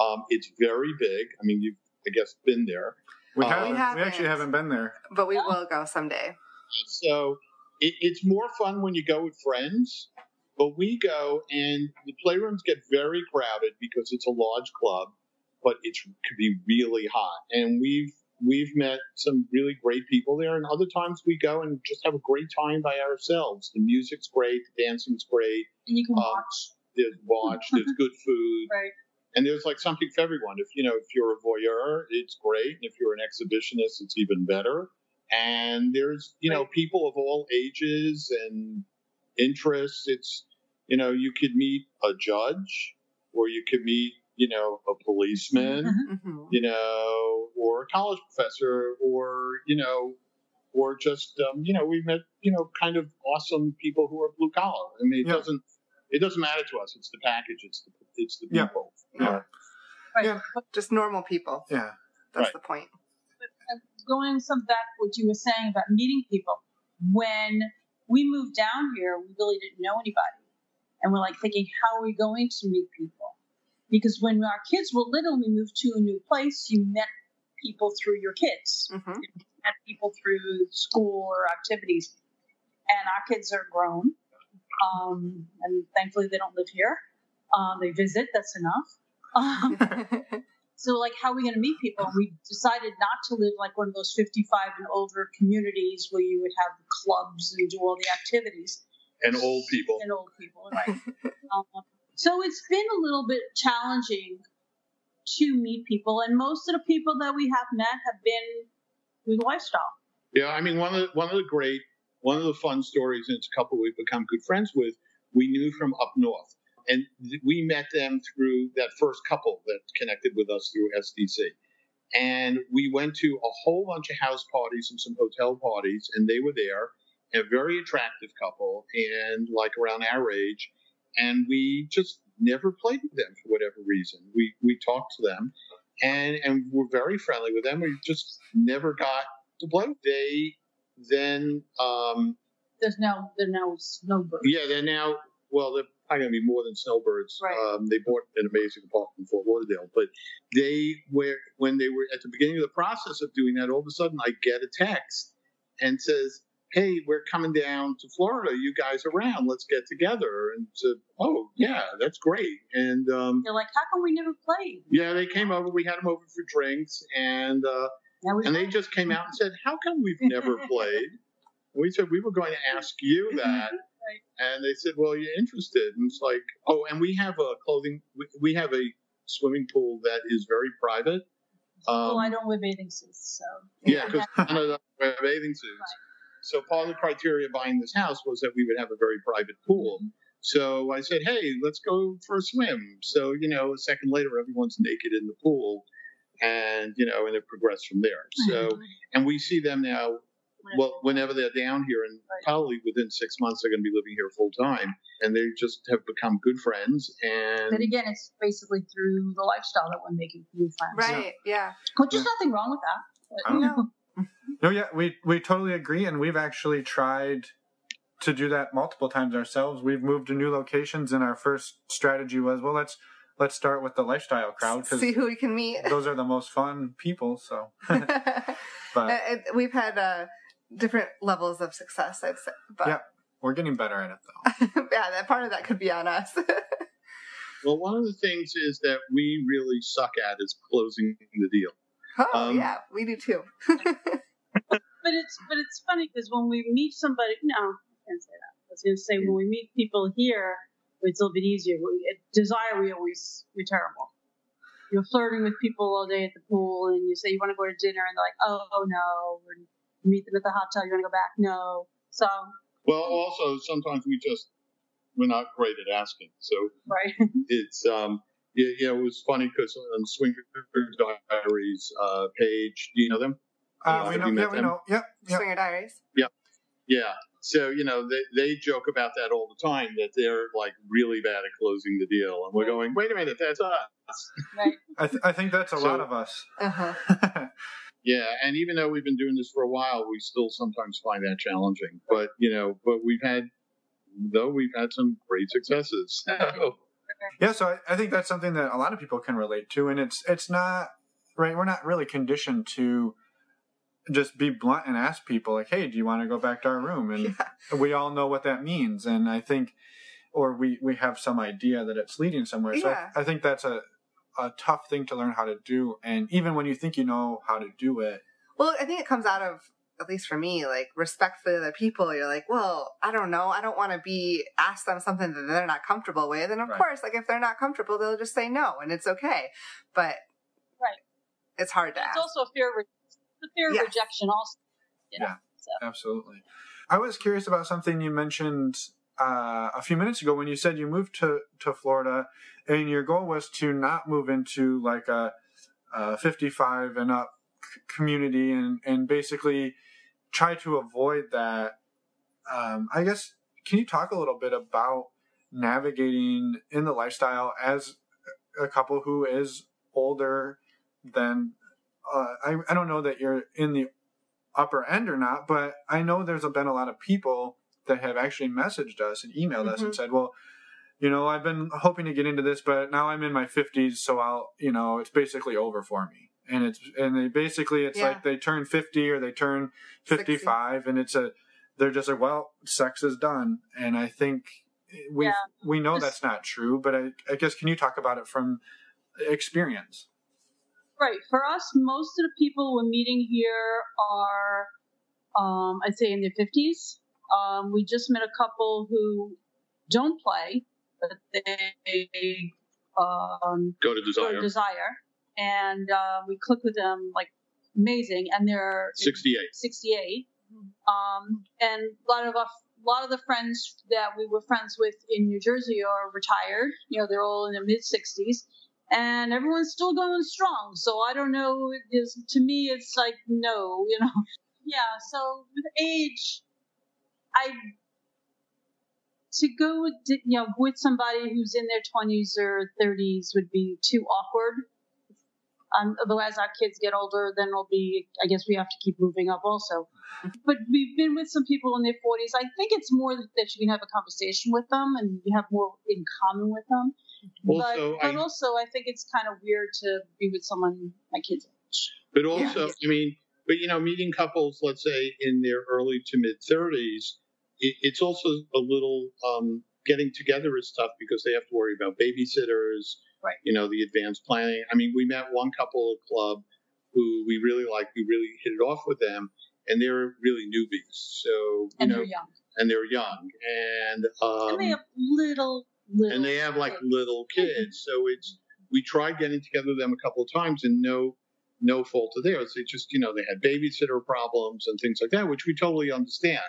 Um, it's very big. I mean, you've, I guess, been there. We, um, haven't, we, haven't. we actually haven't been there. But we will go someday. So... It, it's more fun when you go with friends, but we go and the playrooms get very crowded because it's a large club, but it could be really hot. And we've we've met some really great people there. And other times we go and just have a great time by ourselves. The music's great, the dancing's great. And you can um, watch. There's watch. There's good food. Right. And there's like something for everyone. If you know, if you're a voyeur, it's great. And if you're an exhibitionist, it's even better. And there's, you know, right. people of all ages and interests. It's, you know, you could meet a judge or you could meet, you know, a policeman, mm-hmm. you know, or a college professor or, you know, or just, um, you know, we've met, you know, kind of awesome people who are blue collar. I mean, it yeah. doesn't, it doesn't matter to us. It's the package. It's the, it's the people. Yeah. yeah. Right. yeah. Just normal people. Yeah. That's right. the point. Going some back what you were saying about meeting people. When we moved down here, we really didn't know anybody. And we're like thinking, how are we going to meet people? Because when our kids were little, we moved to a new place, you met people through your kids. Mm-hmm. You met people through school or activities. And our kids are grown. Um, and thankfully, they don't live here. Um, they visit. That's enough. Um, So, like, how are we going to meet people? And we decided not to live like one of those fifty-five and older communities where you would have clubs and do all the activities. And old people. And old people, right. um, so it's been a little bit challenging to meet people. And most of the people that we have met have been through the lifestyle. Yeah, I mean, one of the, one of the great, one of the fun stories, and it's a couple we've become good friends with, we knew from up north. And we met them through that first couple that connected with us through S D C. And we went to a whole bunch of house parties and some hotel parties, and they were there, a very attractive couple, and like around our age. And we just never played with them for whatever reason. We we talked to them, and, and were very friendly with them. We just never got to play with them. They then... Um, There's now, they're now snowbirds. Yeah, they're now... Well, they're probably going to be more than snowbirds. Right. Um, they bought an amazing apartment in Fort Lauderdale. But they were, when they were at the beginning of the process of doing that, all of a sudden I get a text and says, hey, we're coming down to Florida. You guys around. Let's get together. And said, oh, yeah, that's great. And um, they're like, how come we never played? Yeah, they came over. We had them over for drinks. And, uh, and they just came out and said, how come we've never played? We said, we were going to ask you that. Right. And they said, well, you're interested. And it's like, oh, and we have a clothing, we, we have a swimming pool that is very private. Um, well, I don't wear bathing suits, so. Yeah, because I don't wear bathing suits. Right. So part of the criteria buying this house was that we would have a very private pool. Mm-hmm. So I said, hey, let's go for a swim. So, you know, a second later, everyone's naked in the pool. And, you know, and it progressed from there. So, and we see them now, well, whenever they're down here, and probably within six months, they're going to be living here full time. And they just have become good friends. And but again, it's basically through the lifestyle that we're making new friends. Right. Yeah. yeah. Which is yeah. nothing wrong with that. But, you know. No, yeah, we, we totally agree. And we've actually tried to do that multiple times ourselves. We've moved to new locations. And our first strategy was, well, let's, Let's start with the lifestyle crowd. See who we can meet. Those are the most fun people. So, but we've had uh, different levels of success, I'd say. But yeah, we're getting better at it, though. Yeah, that part of that could be on us. Well, one of the things is that we really suck at is closing the deal. Oh um, yeah, we do too. but it's but it's funny because when we meet somebody, no, I can't say that. I was going to say when we meet people here. It's a little bit easier. At Desire, we always, we're terrible. You're flirting with people all day at the pool, and you say you want to go to dinner, and they're like, oh, oh no. You meet them at the hotel, you want to go back? No. So. Well, also, sometimes we just, we're not great at asking. So. Right. It's, um, yeah, yeah, it was funny because on Swinger Diaries uh, page, do you know them? Uh, we know, yeah, we them? know. Yep, yep. Swinger Diaries. Yeah. Yeah. So, you know, they, they joke about that all the time, that they're, like, really bad at closing the deal. And we're going, wait a minute, that's us. Right. I, th- I think that's a so, lot of us. Uh-huh. Yeah, and even though we've been doing this for a while, we still sometimes find that challenging. But, you know, but we've had, though we've had some great successes. So. Yeah, so I, I think that's something that a lot of people can relate to. And it's it's not, right, we're not really conditioned to just be blunt and ask people like, hey, do you want to go back to our room? And yeah. we all know what that means. And I think, or we, we have some idea that it's leading somewhere. Yeah. So I, I think that's a, a tough thing to learn how to do. And even when you think you know how to do it. Well, I think it comes out of, at least for me, like respect for other people. You're like, well, I don't know. I don't want to be asked them something that they're not comfortable with. And of right. course, like if they're not comfortable, they'll just say no and it's okay. But right. it's hard to it's ask. It's also a fear of The fear of yes. rejection also. You know, yeah, so. Absolutely. I was curious about something you mentioned uh, a few minutes ago when you said you moved to, to Florida and your goal was to not move into like a, a fifty-five and up c- community and, and basically try to avoid that. Um, I guess, can you talk a little bit about navigating in the lifestyle as a couple who is older than Uh, I, I don't know that you're in the upper end or not, but I know there's been a lot of people that have actually messaged us and emailed mm-hmm. us and said, well, you know, I've been hoping to get into this, but now I'm in my fifties. So I'll, you know, it's basically over for me. And it's, and they basically, it's yeah. like they turn fifty or they turn fifty-five sixty. And it's a, they're just like, well, sex is done. And I think we, yeah. we know that's not true, but I, I guess, can you talk about it from experience? Right. For us, most of the people we're meeting here are, um, I'd say, in their fifties. Um, we just met a couple who don't play, but they um, go to Desire. Go to Desire. And uh, we click with them, like, amazing. And they're sixty-eight. sixty-eight. Um, and a lot of our, a lot of the friends that we were friends with in New Jersey are retired. You know, they're all in their mid-sixties. And everyone's still going strong. So I don't know. It's, to me, it's like, no, you know. Yeah, so with age, I, to go with, you know, with somebody who's in their twenties or thirties would be too awkward. Um, although as our kids get older, then it'll be, I guess we have to keep moving up also. But we've been with some people in their forties. I think it's more that you can have a conversation with them and you have more in common with them. Also, but, but I, also, I think it's kind of weird to be with someone my kid's age. But also, yeah. I mean, but, you know, meeting couples, let's say, in their early to mid-thirties, it, it's also a little um, getting together is tough because they have to worry about babysitters, right. you know, the advanced planning. I mean, we met one couple at club who we really liked. We really hit it off with them, and they're really newbies. So, you and know, they're young. And they're young. And, um, and they have little... Little and they have like little kids. So it's, we tried getting together with them a couple of times and no, no fault of theirs. They just, you know, they had babysitter problems and things like that, which we totally understand.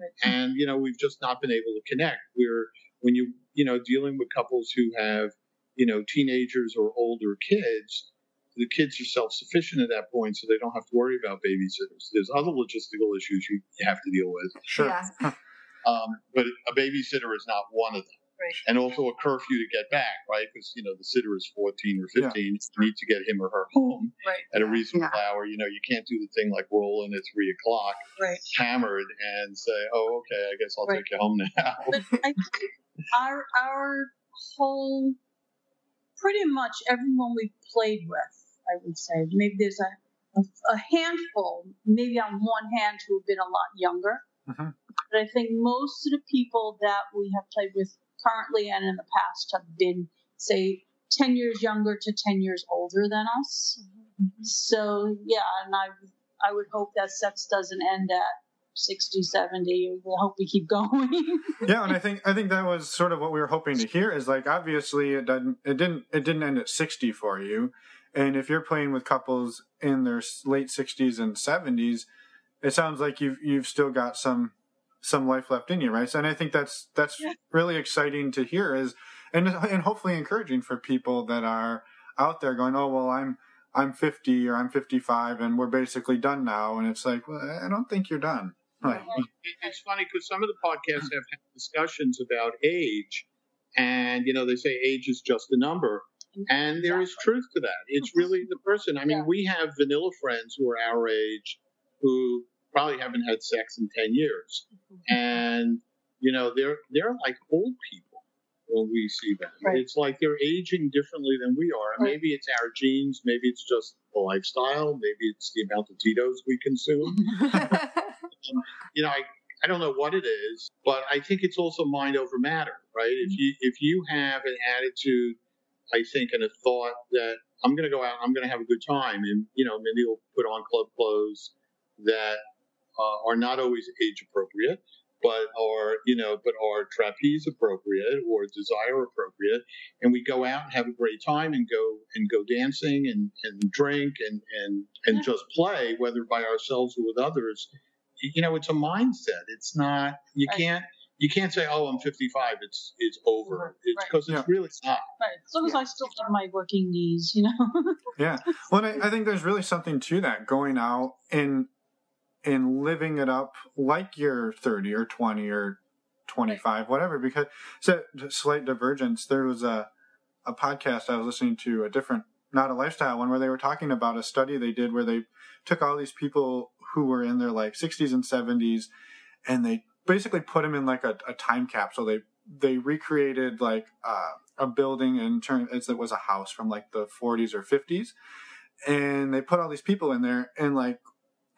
Right. And, you know, we've just not been able to connect. We're, when you you know, dealing with couples who have, you know, teenagers or older kids, the kids are self-sufficient at that point, so they don't have to worry about babysitters. There's other logistical issues you have to deal with. Sure. Yeah. Um, but a babysitter is not one of them. Right. And also a curfew to get back, right? Because, you know, the sitter is fourteen or fifteen. Yeah. You need to get him or her home right. at a reasonable yeah. hour. You know, you can't do the thing like roll in at three o'clock, right. hammered, and say, oh, okay, I guess I'll right. take you home now. But I think our, our whole, pretty much everyone we've played with, I would say, maybe there's a, a, a handful, maybe on one hand, who have been a lot younger. Uh-huh. But I think most of the people that we have played with currently and in the past have been, say, ten years younger to ten years older than us. Mm-hmm. So, yeah, and I I would hope that sex doesn't end at sixty, seventy. We'll hope we keep going. Yeah, and I think I think that was sort of what we were hoping to hear is, like, obviously it didn't it didn't it didn't end at sixty for you. And if you're playing with couples in their late sixties and seventies, it sounds like you've you've still got some some life left in you, right? So, and I think that's that's yeah. really exciting to hear, is and and hopefully encouraging for people that are out there going, oh well, I'm I'm fifty or I'm fifty-five and we're basically done now, and it's like, well, I don't think you're done. Right? Well, it's funny because some of the podcasts have had discussions about age, and you know they say age is just a number, and there exactly. is truth to that. It's really the person. I mean, yeah. we have vanilla friends who are our age who probably haven't had sex in ten years. Mm-hmm. And, you know, they're they're like old people when we see them. Right. It's like they're aging differently than we are. Right. Maybe it's our genes. Maybe it's just the lifestyle. Maybe it's the amount of Tito's we consume. um, you know, I, I don't know what it is, but I think it's also mind over matter, right? Mm-hmm. If you if you have an attitude, I think, and a thought that I'm going to go out, I'm going to have a good time, and, you know, Mindy will put on club clothes that Uh, are not always age appropriate, but are, you know, but are trapeze appropriate or desire appropriate. And we go out and have a great time and go and go dancing and, and drink and, and, and just play, whether by ourselves or with others. You know, it's a mindset. It's not, you can't, you can't say, oh, I'm fifty-five. It's, it's over. It's because right. it's yeah. really not. Right. As long as yeah. I still have my working knees, you know? yeah. Well, I, I think there's really something to that, going out and, and living it up like you're thirty or twenty or twenty-five, right. whatever, because so slight divergence. There was a, a podcast I was listening to, a different, not a lifestyle one, where they were talking about a study they did where they took all these people who were in their like sixties and seventies, and they basically put them in like a, a time capsule. They, they recreated like uh, a building in turn as it was a house from like the forties or fifties. And they put all these people in there, and like,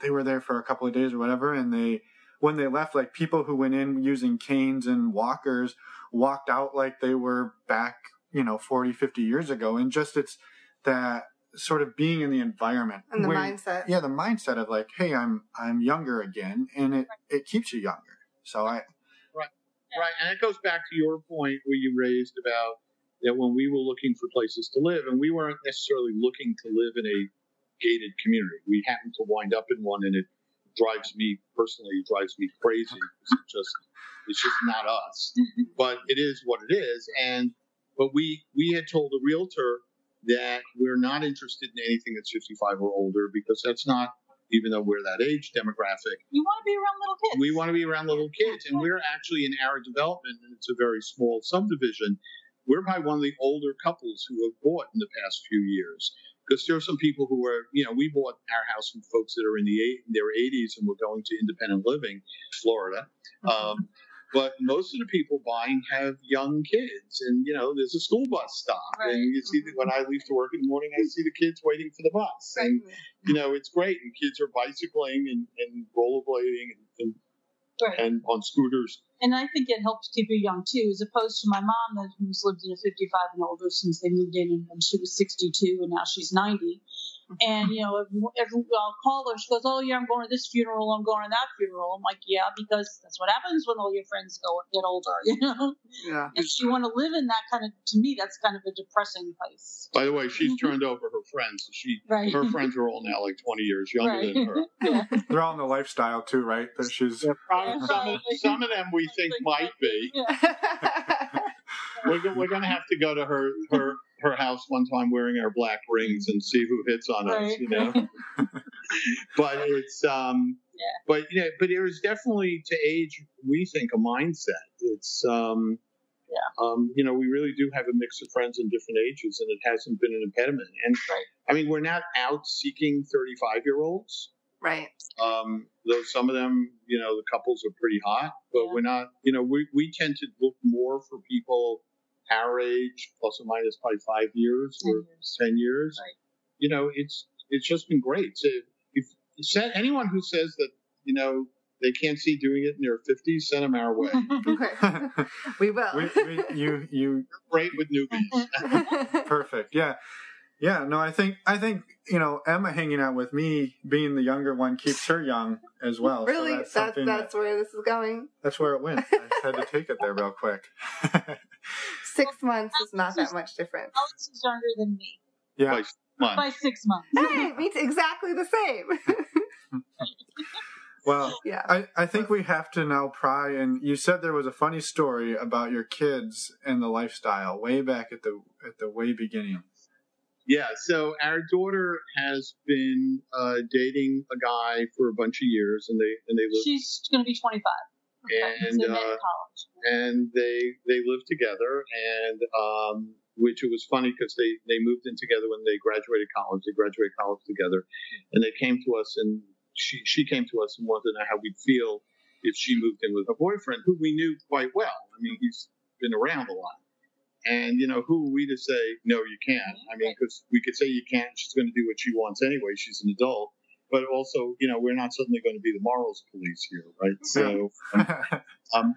they were there for a couple of days or whatever, and they, when they left, like people who went in using canes and walkers walked out like they were back, you know, forty, fifty years ago. And just it's that sort of being in the environment. And the where, mindset. Yeah, the mindset of like, hey, I'm I'm younger again, and it, right. it keeps you younger. So I... Right, right. And it goes back to your point where you raised about that when we were looking for places to live, and we weren't necessarily looking to live in a gated community. We happen to wind up in one, and it drives me personally, it drives me crazy. It's just, it's just not us. But it is what it is. And but we we had told the realtor that we're not interested in anything that's fifty-five or older, because that's not, even though we're that age demographic. You want to be around little kids. We want to be around little kids, and we're actually in our development, and it's a very small subdivision. We're probably one of the older couples who have bought in the past few years. Because there are some people who are, you know, we bought our house from folks that are in the eight, their eighties and were going to independent living, Florida. Um, but most of the people buying have young kids, and, you know, there's a school bus stop. Right. And you see that when I leave to work in the morning, I see the kids waiting for the bus. And, you know, it's great. And kids are bicycling and, and rollerblading and, and, right. and on scooters. And I think it helps keep you young, too, as opposed to my mom, who's lived in a fifty-five and older since they moved in, and she was sixty-two, and now she's ninety. And, you know, every, I'll call her, she goes, oh, yeah, I'm going to this funeral, I'm going to that funeral. I'm like, yeah, because that's what happens when all your friends go get older, you know? Yeah. If you want to live in that kind of, to me, that's kind of a depressing place. By the way, she's turned over her friends. She, right. Her friends are all now like twenty years younger right. than her. Yeah. They're all in the lifestyle, too, right? That she's yeah, probably, some, of, some of them we think might be. Yeah. we're going to have to go to her, her, her house one time wearing our black rings and see who hits on right. us, you know. But it's, um, yeah. but yeah, you know, but it was definitely to age, we think, a mindset. It's, um, yeah, um, you know, we really do have a mix of friends in different ages, and it hasn't been an impediment. And right. I mean, we're not out seeking thirty-five year olds. Right. Um, though some of them, you know, the couples are pretty hot, but yeah. we're not, you know, we, we tend to look more for people our age, plus or minus probably five years ten or years. ten years. Right. You know, it's, it's just been great. So if, if anyone who says that, you know, they can't see doing it in their fifties, send them our way. Okay. We will. We, we, you, you, you're great with newbies. Perfect. Yeah. Yeah, no, I think, I think, you know, Emma hanging out with me, being the younger one, keeps her young as well. Really? So that's that's, that's that, where this is going? That's where it went. I just had to take it there real quick. Six well, months is not that much different. Alex is younger than me. Yeah. By, months. By six months. Hey, me too, exactly the same. Well, yeah. I, I think we have to now pry, and you said there was a funny story about your kids and the lifestyle way back at the at the way beginning. Yeah, so our daughter has been uh, dating a guy for a bunch of years, and they and they live. She's going to be twenty-five. Okay. And so uh, college. And they they live together, and um, which it was funny because they, they moved in together when they graduated college. They graduated college together, and they came to us, and she she came to us and wanted to know how we'd feel if she moved in with her boyfriend, who we knew quite well. I mean, he's been around a lot. And, you know, who are we to say, no, you can't? I mean, because we could say you can't. She's going to do what she wants anyway. She's an adult. But also, you know, we're not suddenly going to be the morals police here, right? So, um,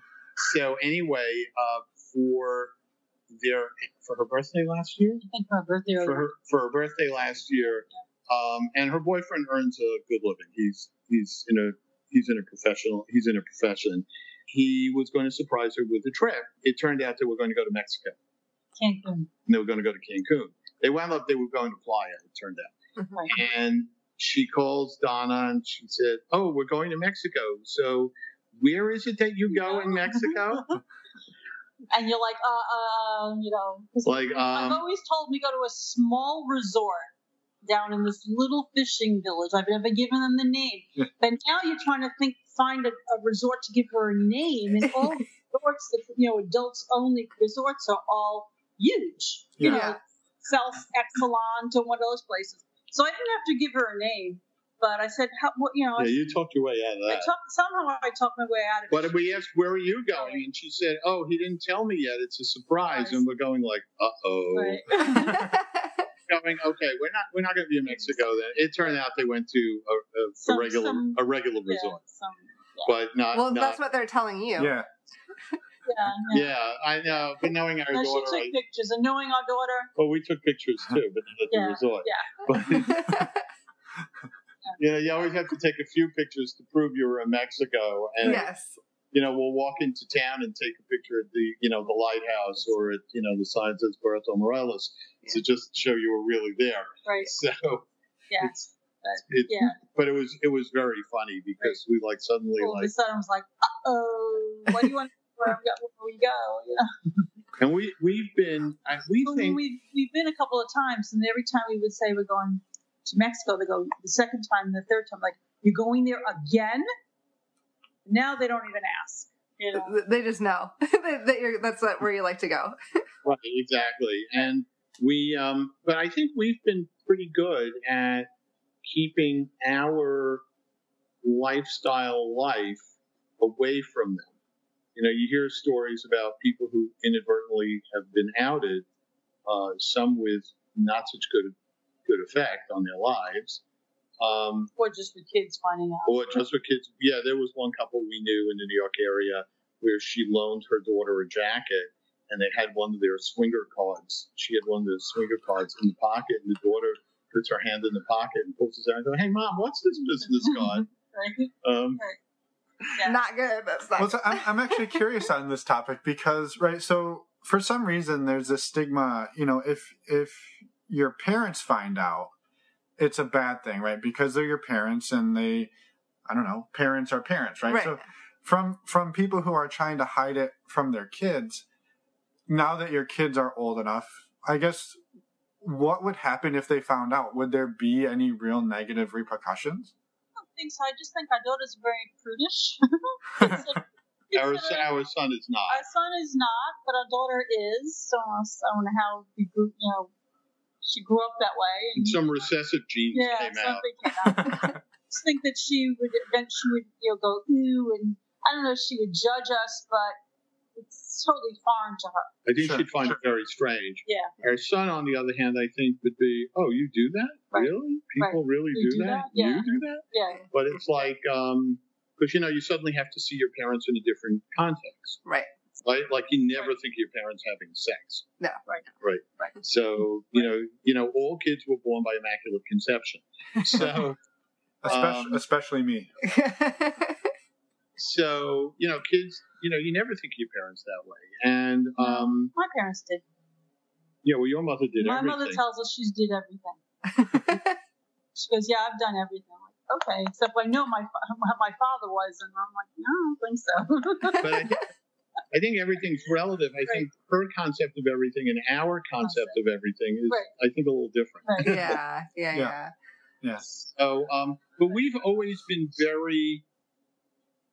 so anyway, uh, for their for her birthday last year? I think for her birthday. For her, for her birthday last year. Um, and her boyfriend earns a good living. He's he's in a he's in a professional. He's in a profession. He was going to surprise her with a trip. It turned out that we're going to go to Mexico. Cancun. And they were going to go to Cancun. They wound up, they were going to Playa, it turned out. Mm-hmm. And she calls Donna and she said, oh, we're going to Mexico. So where is it that you go in Mexico? And you're like, uh, uh, you know, like, um, I've always told me go to a small resort down in this little fishing village. I've never given them the name. Yeah. But now you're trying to think, find a, a resort to give her a name. And all resorts, that, you know, adults only resorts are all huge, you yeah. know, Self Exelon to one of those places. So I didn't have to give her a name, but I said, how, what, you know. Yeah, I, you talked your way out of that. I talk, somehow I talked my way out of but it. But we asked, where are you going? And she said, oh, he didn't tell me yet. It's a surprise. Nice. And we're going like, uh-oh. Right. Going, okay, we're not we're not going to be in Mexico then. It turned out they went to a, a, some, a regular some, a regular yeah, resort. Some, yeah. But not. Well, not, that's what they're telling you. Yeah. Yeah, yeah. yeah, I know. But knowing our no, daughter, she took I, pictures, and knowing our daughter. Well, we took pictures too, but not at yeah, the resort. Yeah. But, you know, you always have to take a few pictures to prove you were in Mexico. And yes. You know, we'll walk into town and take a picture at the, you know, the lighthouse or at, you know, the sign that says Puerto Morelos, yeah. to just show you were really there. Right. So. Yeah. It's, but, it, yeah. But it was it was very funny because right. we like suddenly well, like. All of a sudden I was like, uh oh, what do you want? Where we go, yeah. And we we've been, I, we well, think we've we've been a couple of times, and every time we would say we're going to Mexico, they go the second time, the third time, like you're going there again. Now they don't even ask. You know? They just know that you're, that's where you like to go. Right, exactly. And we, um, but I think we've been pretty good at keeping our lifestyle life away from them. You know, you hear stories about people who inadvertently have been outed, uh, some with not such good good effect on their lives. Um, or just with kids finding out. Or just with kids. Yeah, there was one couple we knew in the New York area where she loaned her daughter a jacket, and they had one of their swinger cards. She had one of those swinger cards in the pocket, and the daughter puts her hand in the pocket and pulls it out and goes, hey, Mom, what's this business card? Right. Um, right. Yeah. Not good. That's not well, so I'm, I'm actually curious on this topic because, right, so for some reason there's this stigma, you know, if if your parents find out, it's a bad thing, right? Because they're your parents and they, I don't know, parents are parents, right? right. So from from people who are trying to hide it from their kids, now that your kids are old enough, I guess, what would happen if they found out? Would there be any real negative repercussions? I don't think so. I just think our daughter's very prudish. so, our, our son is not. Our son is not, but our daughter is. So I don't know how we grew, you know, she grew up that way. And, and some recessive genes yeah, came out. Yeah, something came out. I just think that she would, then she would, you know, go, ooh, and I don't know if she would judge us, but it's totally foreign to her. I think sure. she'd find it very strange. Yeah. Our son, on the other hand, I think would be, oh, you do that? Right. Really? People right. really do, do that? that? Yeah. You do that? Yeah. But it's like, um, because, you know, you suddenly have to see your parents in a different context. Right. Right? Like you never right. think of your parents having sex. No, right. Right. Right. So, you right. know, you know, all kids were born by immaculate conception. So... Especially, um, especially me. So, you know, kids, you know, you never think of your parents that way. And um, my parents did. Yeah, well, your mother did my everything. My mother tells us she's did everything. She goes, yeah, I've done everything. I'm like, okay, except I know my my father was, and I'm like, no, I don't think so. But I, th- I think everything's relative. I right. think her concept of everything and our concept, concept. of everything is, right. I think, a little different. Right. Yeah, yeah, yeah. yeah. Yes. So, um, but we've always been very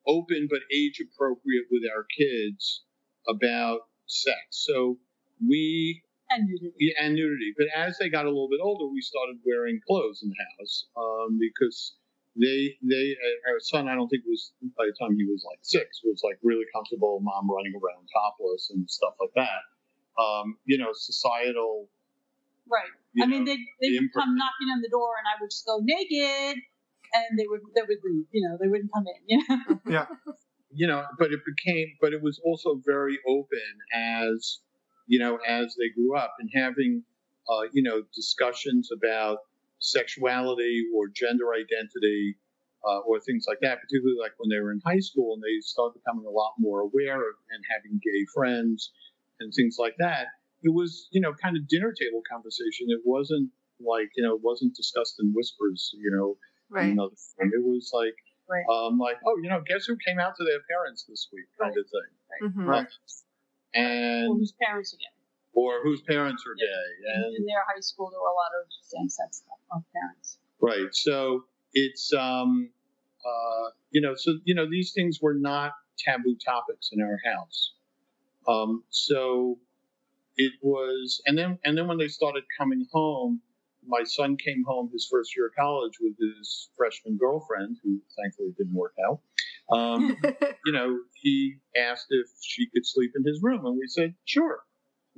open but age appropriate with our kids about sex. So we and nudity. and nudity. But as they got a little bit older, we started wearing clothes in the house um, because they they our son, I don't think was by the time he was like six was like really comfortable mom running around topless and stuff like that. Um, you know, societal. Right. You I know, mean, they they would imprint. come knocking on the door, and I would just go naked, and they would they would leave. You know, they wouldn't come in. You know? Yeah. You know, but it became, but it was also very open as, you know, as they grew up, and having, uh, you know, discussions about sexuality or gender identity uh, or things like that. Particularly like when they were in high school, and they started becoming a lot more aware of, and having gay friends and things like that. It was, you know, kind of dinner table conversation. It wasn't like, you know, it wasn't discussed in whispers, you know. Right. Another thing. It was like, right. um, like, oh, you know, guess who came out to their parents this week, kind right. of thing. Right. Mm-hmm. Right. And well, whose parents are gay. Or whose parents are yeah. gay. And in their high school, there were a lot of same-sex parents. Right. So it's, um, uh, you know, so, you know, these things were not taboo topics in our house. Um, so... It was, and then and then when they started coming home, my son came home his first year of college with his freshman girlfriend, who thankfully didn't work out. Um, you know, he asked if she could sleep in his room, and we said, sure.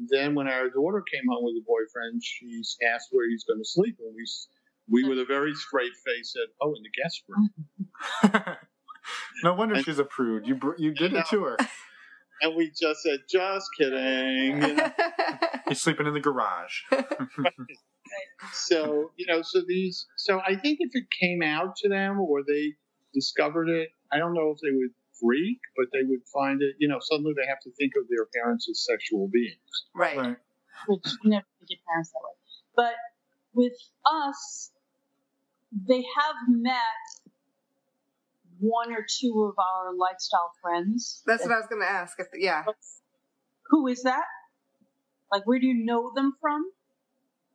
Then when our daughter came home with a boyfriend, she asked where he's going to sleep, and we, we with a very straight face said, oh, in the guest room. No wonder and, she's a prude. You, you did it to her. And we just said, just kidding. You know? He's sleeping in the garage. Right. So, you know, so these, so I think if it came out to them or they discovered it, I don't know if they would freak, but they would find it, you know, suddenly they have to think of their parents as sexual beings. Right. right. Which you never think of parents that way. But with us, they have met one or two of our lifestyle friends. That's what I was going to ask. If the, yeah. Who is that? Like, where do you know them from?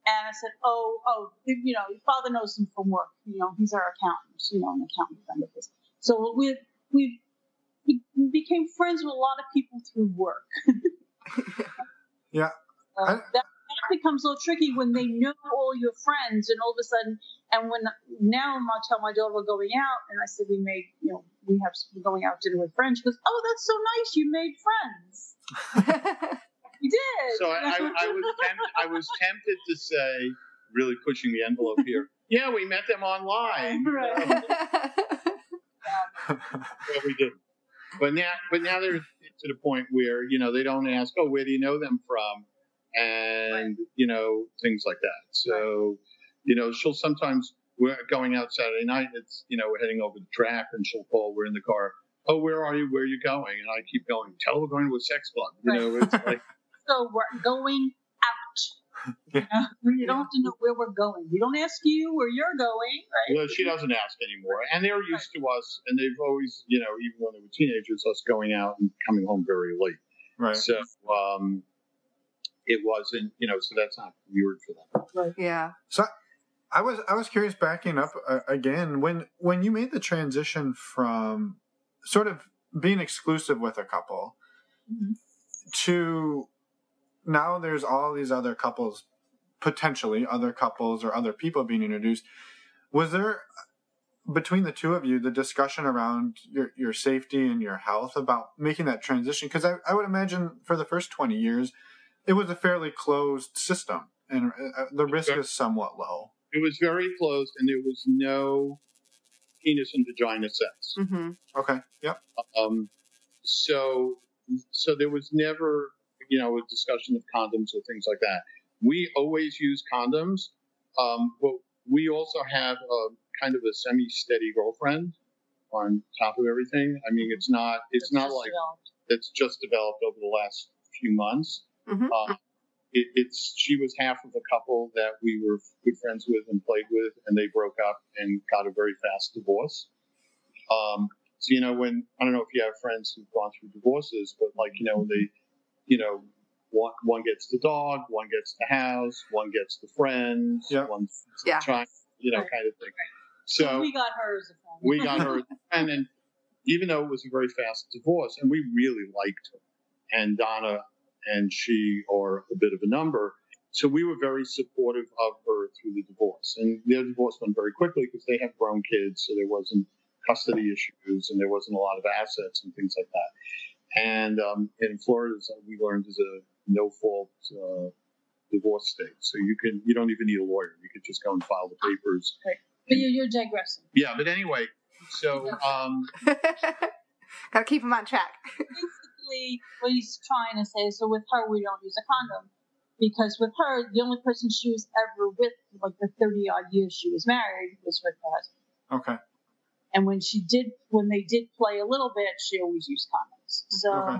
And I said, oh, oh, you know, your father knows them from work. You know, he's our accountant, you know, an accountant friend of his. So we we became friends with a lot of people through work. Yeah. So I, that, that becomes a little tricky when they know all your friends and all of a sudden... And when now I tell my daughter we're going out, and I said we made, you know, we have we're going out to dinner with friends. She goes, "Oh, that's so nice! You made friends." You did. So I, I, I was tempted, I was tempted to say, really pushing the envelope here. Yeah, we met them online. Right. Yeah, we did. But now, but now they're to the point where you know they don't ask, "Oh, where do you know them from?" and right. you know things like that. So. You know, she'll sometimes, we're going out Saturday night, it's, you know, we're heading over the trap, and she'll call, we're in the car, oh, where are you, where are you going? And I keep going, tell her we're going to a sex club. You right. know, it's like. So we're going out. You know? You don't have to know where we're going. We don't ask you where you're going, right? Well, she doesn't ask anymore. And they're used right. to us, and they've always, you know, even when they were teenagers, us going out and coming home very late. Right. So, um, it wasn't, you know, so that's not weird for them. Right. Yeah. So I was, I was curious, backing up uh, again, when, when you made the transition from sort of being exclusive with a couple mm-hmm. to now there's all these other couples, potentially other couples or other people being introduced. Was there, between the two of you, the discussion around your, your safety and your health about making that transition? Because I, I would imagine for the first twenty years, it was a fairly closed system and the risk is somewhat low. It was very closed and there was no penis and vagina sex. Mm-hmm. Okay. Yep. Um, so, so there was never, you know, a discussion of condoms or things like that. We always use condoms, um, but we also have a kind of a semi-steady girlfriend on top of everything. I mean, it's not, it's, it's not like developed. It's just developed over the last few months. Mm-hmm. Um, it, it's, she was half of a couple that we were good friends with and played with, and they broke up and got a very fast divorce. Um, so, you know, when, I don't know if you have friends who've gone through divorces, but like, you know, they, you know, one, one gets the dog, one gets the house, one gets the friends, yep. one gets yeah. the child, you know, right. kind of thing. So, so we got her as a friend. We got her as a friend. And even though it was a very fast divorce, and we really liked her, and Donna and she are a bit of a number. So we were very supportive of her through the divorce. And their divorce went very quickly because they have grown kids, so there wasn't custody issues and there wasn't a lot of assets and things like that. And um, in Florida, we learned is a no-fault uh, divorce state. So you can you don't even need a lawyer. You could just go and file the papers. Right. But you're, you're digressing. Yeah, but anyway, so... Um, got to keep him on track. Basically, what he's trying to say is, so with her, we don't use a condom. Because with her, the only person she was ever with, like the thirty-odd years she was married, was with her husband. Okay. And when she did, when they did play a little bit, she always used condoms. So okay.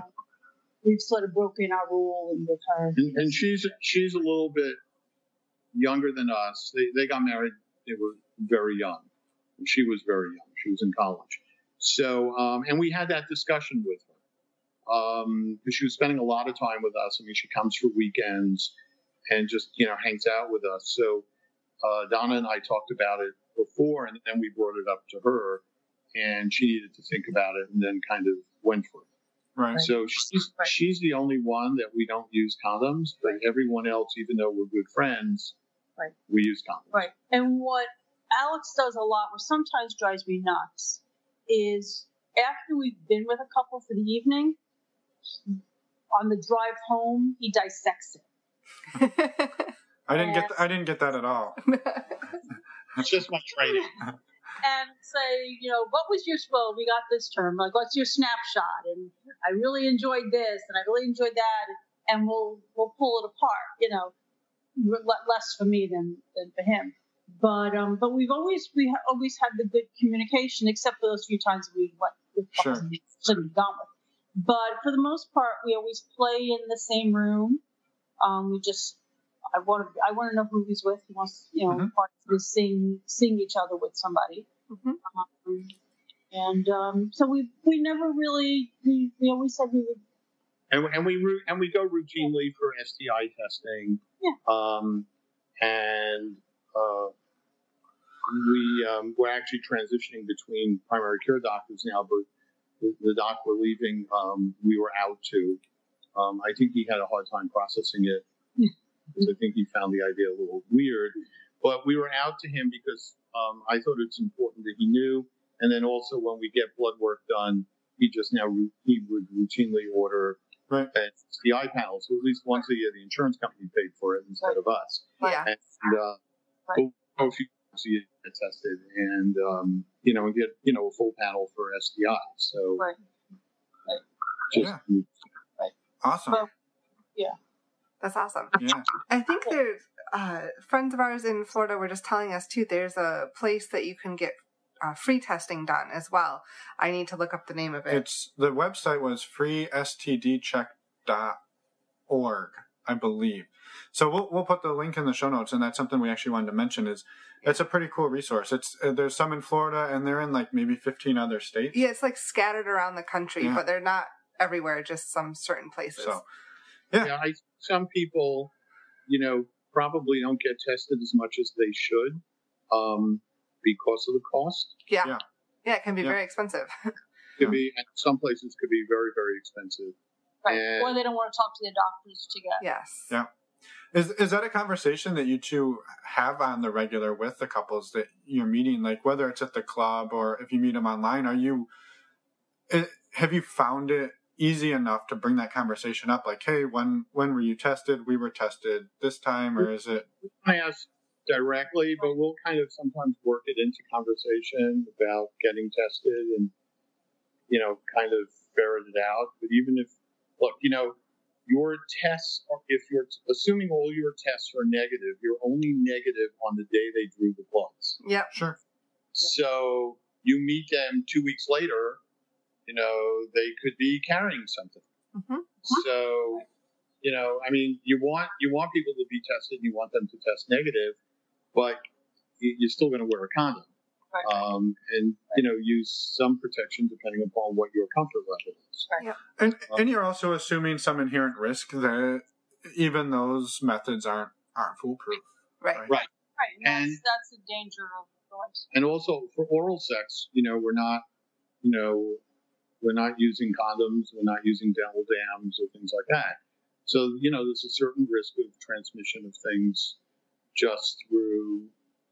we've sort of broken our rule and with her. And, and she's, she's a little bit younger than us. They, they got married, they were... very young. And she was very young. She was in college. So, um, and we had that discussion with her. Um, because she was spending a lot of time with us. I mean, she comes for weekends and just, you know, hangs out with us. So, uh, Donna and I talked about it before, and then we brought it up to her, and she needed to think about it and then kind of went for it. Right. So she's, right. she's the only one that we don't use condoms, but right. everyone else, even though we're good friends, right. we use condoms. Right. And what Alex does a lot, which sometimes drives me nuts, is after we've been with a couple for the evening, on the drive home, he dissects it. I didn't and, get th- I didn't get that at all. It's just my training. And say, you know, what was your, well, we got this term, like, what's your snapshot? And I really enjoyed this, and I really enjoyed that, and we'll we'll pull it apart, you know, less for me than, than for him. But um, but we've always we ha- always had the good communication, except for those few times we went with sure. and shouldn't have gone with. But for the most part, we always play in the same room. Um, we just I want to I want to know who he's with. He wants you know mm-hmm. parties to sing sing each other with somebody. Mm-hmm. Um, and um, so we we never really we, we always said we would. And, and we and we go routinely yeah. for S T I testing. Yeah. Um, and. Uh, we, um, we're actually transitioning between primary care doctors now, but the, the doc we're leaving, um, we were out to. Um, I think he had a hard time processing it because I think he found the idea a little weird. But we were out to him because um, I thought it's important that he knew. And then also when we get blood work done, he just now he would routinely order right. S T I panels. So at least once a year, the insurance company paid for it instead of us. Yeah. And, uh, Right. Oh, if you see it tested and, um, you know, and get, you know, a full panel for S T I. So, right. Right. Just, yeah. Right. Awesome. Well, yeah. That's awesome. Yeah. I think there's, uh, friends of ours in Florida were just telling us too, there's a place that you can get uh, free testing done as well. I need to look up the name of it. It's, the website was free S T D check dot org, I believe. So we'll we'll put the link in the show notes, and that's something we actually wanted to mention is it's a pretty cool resource. It's there's some in Florida, and they're in like maybe fifteen other states. Yeah, it's like scattered around the country, yeah. but they're not everywhere, just some certain places. So Yeah. You know, I, some people, you know, probably don't get tested as much as they should um, because of the cost. Yeah. Yeah. Yeah, it can be yeah. very expensive. Could be, some places could be very, very expensive. Right. And, or they don't want to talk to the doctors to get. Yes. Yeah. Is is that a conversation that you two have on the regular with the couples that you're meeting? Like whether it's at the club or if you meet them online, are you, have you found it easy enough to bring that conversation up? Like, hey, when, when were you tested? We were tested this time, or is it? I ask directly, but we'll kind of sometimes work it into conversation about getting tested and, you know, kind of ferret it out. But even if, look, you know, your tests, are, if you're assuming all your tests are negative, you're only negative on the day they drew the bloods. Yeah, sure. So you meet them two weeks later, you know, they could be carrying something. Mm-hmm. So, you know, I mean, you want you want people to be tested, you want them to test negative, but you're still going to wear a condom. Right. Um, and, right. you know, use some protection depending upon what your comfort level is. Right. Yeah. And um, and you're also assuming some inherent risk that even those methods aren't aren't foolproof. Right. Right. Right. right. And, and that's the danger of course. And also for oral sex, you know, we're not, you know, we're not using condoms. We're not using dental dams or things like that. So, you know, there's a certain risk of transmission of things just through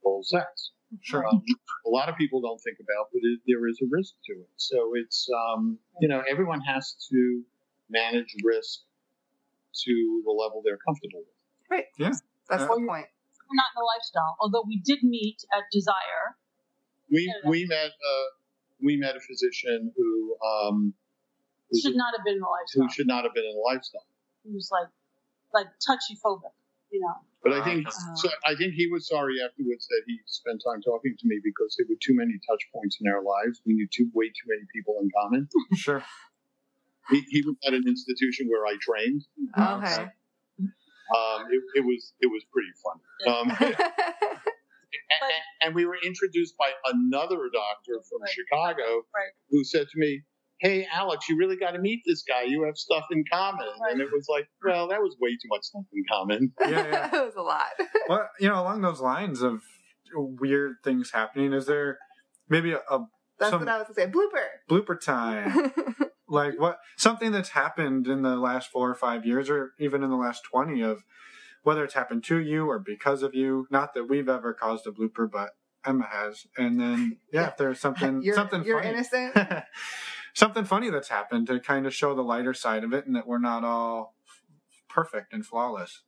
oral sex. Sure. Um, a lot of people don't think about, but it, there is a risk to it. So it's, um, you know, everyone has to manage risk to the level they're comfortable with. Right. Yeah. That's uh, the point. We're not in the lifestyle, although we did meet at Desire. We we met uh, we met a physician who um, should not have been in the lifestyle. Who should not have been in the lifestyle. He was like like touchy phobic, you know. But I think uh, so I think he was sorry afterwards that he spent time talking to me because there were too many touch points in our lives. We knew too way too many people in common. Sure. He, he was at an institution where I trained. Okay. So, um, it, it was it was pretty fun. Um, yeah. and, and we were introduced by another doctor from right. Chicago right. who said to me, "Hey, Alex, you really got to meet this guy. You have stuff in common." Right. And it was like, well, that was way too much stuff in common. Yeah, yeah. It was a lot. Well, you know, along those lines of weird things happening, is there maybe a, a that's some, what I was gonna say, blooper blooper time? Like what something that's happened in the last four or five years, or even in the last twenty, of whether it's happened to you or because of you. Not that we've ever caused a blooper, but Emma has. And then yeah, if there's something you're, something you're funny. Innocent. Something funny that's happened to kind of show the lighter side of it and that we're not all perfect and flawless.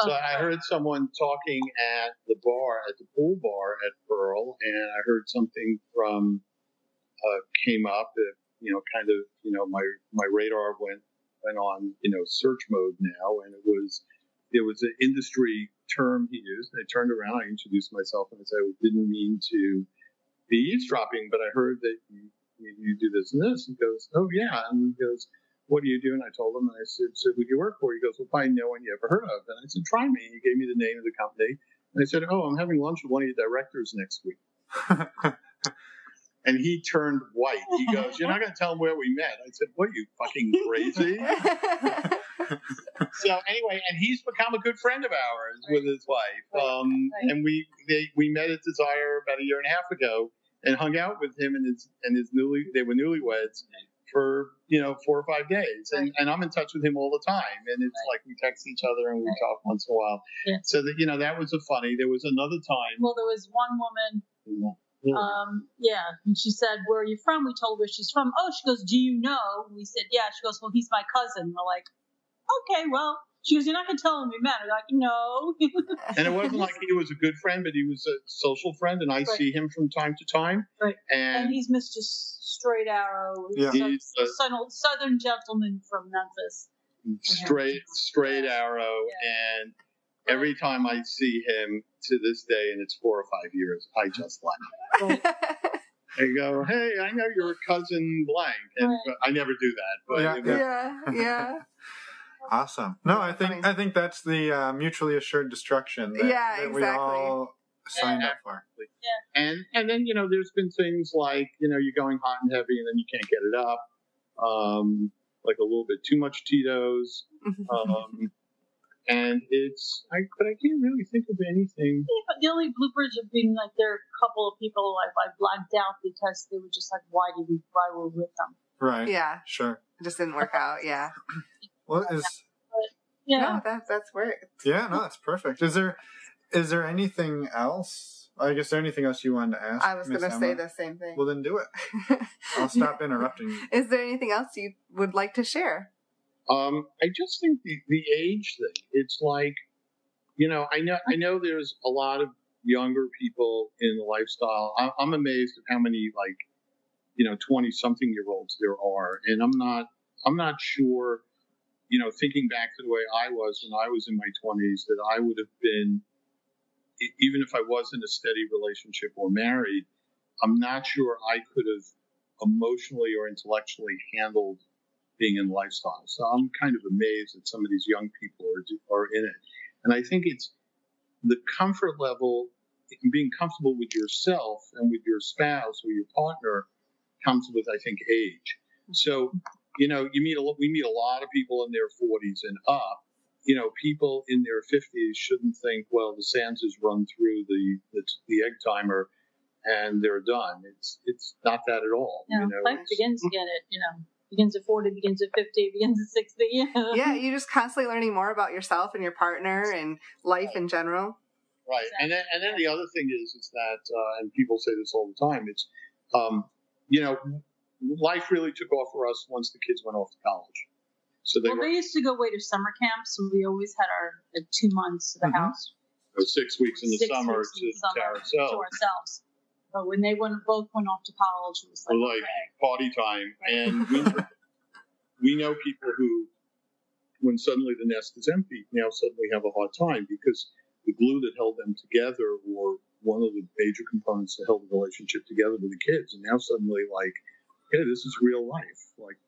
So I heard someone talking at the bar, at the pool bar at Pearl, and I heard something from, uh, came up, that, you know, kind of, you know, my, my radar went, went on, you know, search mode now. And it was, it was an industry term he used. I turned around, I introduced myself and I said, I didn't mean to be eavesdropping, but I heard that you, you do this and this. He goes, oh, yeah. And he goes, what do you do? And I told him, and I said, so who do you work for? He goes, well, probably no one you ever heard of. And I said, try me. He gave me the name of the company. And I said, oh, I'm having lunch with one of your directors next week. And he turned white. He goes, you're not going to tell him where we met. I said, what are you, fucking crazy? So anyway, and he's become a good friend of ours right. with his wife. Um, right. And we they, we met at Desire about a year and a half ago. And hung out with him and his and his newly they were newlyweds for you know four or five days and, and I'm in touch with him all the time and it's right. like we text each other and we right. talk once in a while yeah. so that you know that was a funny. There was another time. Well, there was one woman, yeah. um, yeah, and she said, "Where are you from?" We told her she's from. Oh, she goes, "Do you know?" And we said, "Yeah." She goes, "Well, he's my cousin." And we're like, "Okay, well." She goes, you're not going to tell him we met. I'm like, no. And it wasn't like he was a good friend, but he was a social friend, and I right. see him from time to time. Right. And, and he's Mister Straight Arrow. Yeah. He's a Southern gentleman from Memphis. Straight straight yeah. Arrow. Yeah. And every time I see him to this day, and it's four or five years, I just laugh. I go, hey, I know you're a cousin blank. And right. I never do that. But yeah, anyway. yeah. yeah. Awesome. No, I think I think that's the uh, mutually assured destruction that, yeah, that exactly. we all signed yeah. up for. Yeah. And and then you know, there's been things like you know, you're going hot and heavy, and then you can't get it up. Um, like a little bit too much Tito's. Um, and it's, I, but I can't really think of anything. Yeah, the only bloopers have been like there are a couple of people like I blacked out because they were just like, why did we, why were we with them? Right. Yeah. Sure. It just didn't work out. Yeah. What is? But, yeah. No, that, that's worked. Yeah. No, that's perfect. Is there, is there anything else? I guess there anything else you wanted to ask? I was going to say the same thing. Well, then do it. I'll stop interrupting you. Is there anything else you would like to share? Um, I just think the, the age thing. It's like, you know, I know I know there's a lot of younger people in the lifestyle. I, I'm amazed at how many like, you know, twenty something year olds there are, and I'm not I'm not sure, you know, thinking back to the way I was when I was in my twenties, that I would have been. Even if I was in a steady relationship or married, I'm not sure I could have emotionally or intellectually handled being in lifestyle. So I'm kind of amazed that some of these young people are are in it. And I think it's the comfort level, being comfortable with yourself and with your spouse or your partner comes with, I think, age. So, you know, you meet a, we meet a lot of people in their forties and up. You know, people in their fifties shouldn't think, well, the Sands has run through the, the the egg timer and they're done. It's it's not that at all. No, you know, life begins again at, you know, begins at forty, begins at fifty, begins at sixty. You know? Yeah, you're just constantly learning more about yourself and your partner and life right. in general. Right. Exactly. And then, and then the other thing is, is that, uh, and people say this all the time, it's, um, you know, life really took off for us once the kids went off to college. So they well, were, they used to go away to summer camps, and we always had our uh, two months to the mm-hmm. house. So six weeks in the six summer, to, in the summer to, ourselves. to ourselves. But when they went, both went off to college, it was like, like okay. party time. Right. And we, we know people who, when suddenly the nest is empty, now suddenly have a hard time because the glue that held them together, or one of the major components that held the relationship together with the kids, and now suddenly like, hey, this is real life. Like.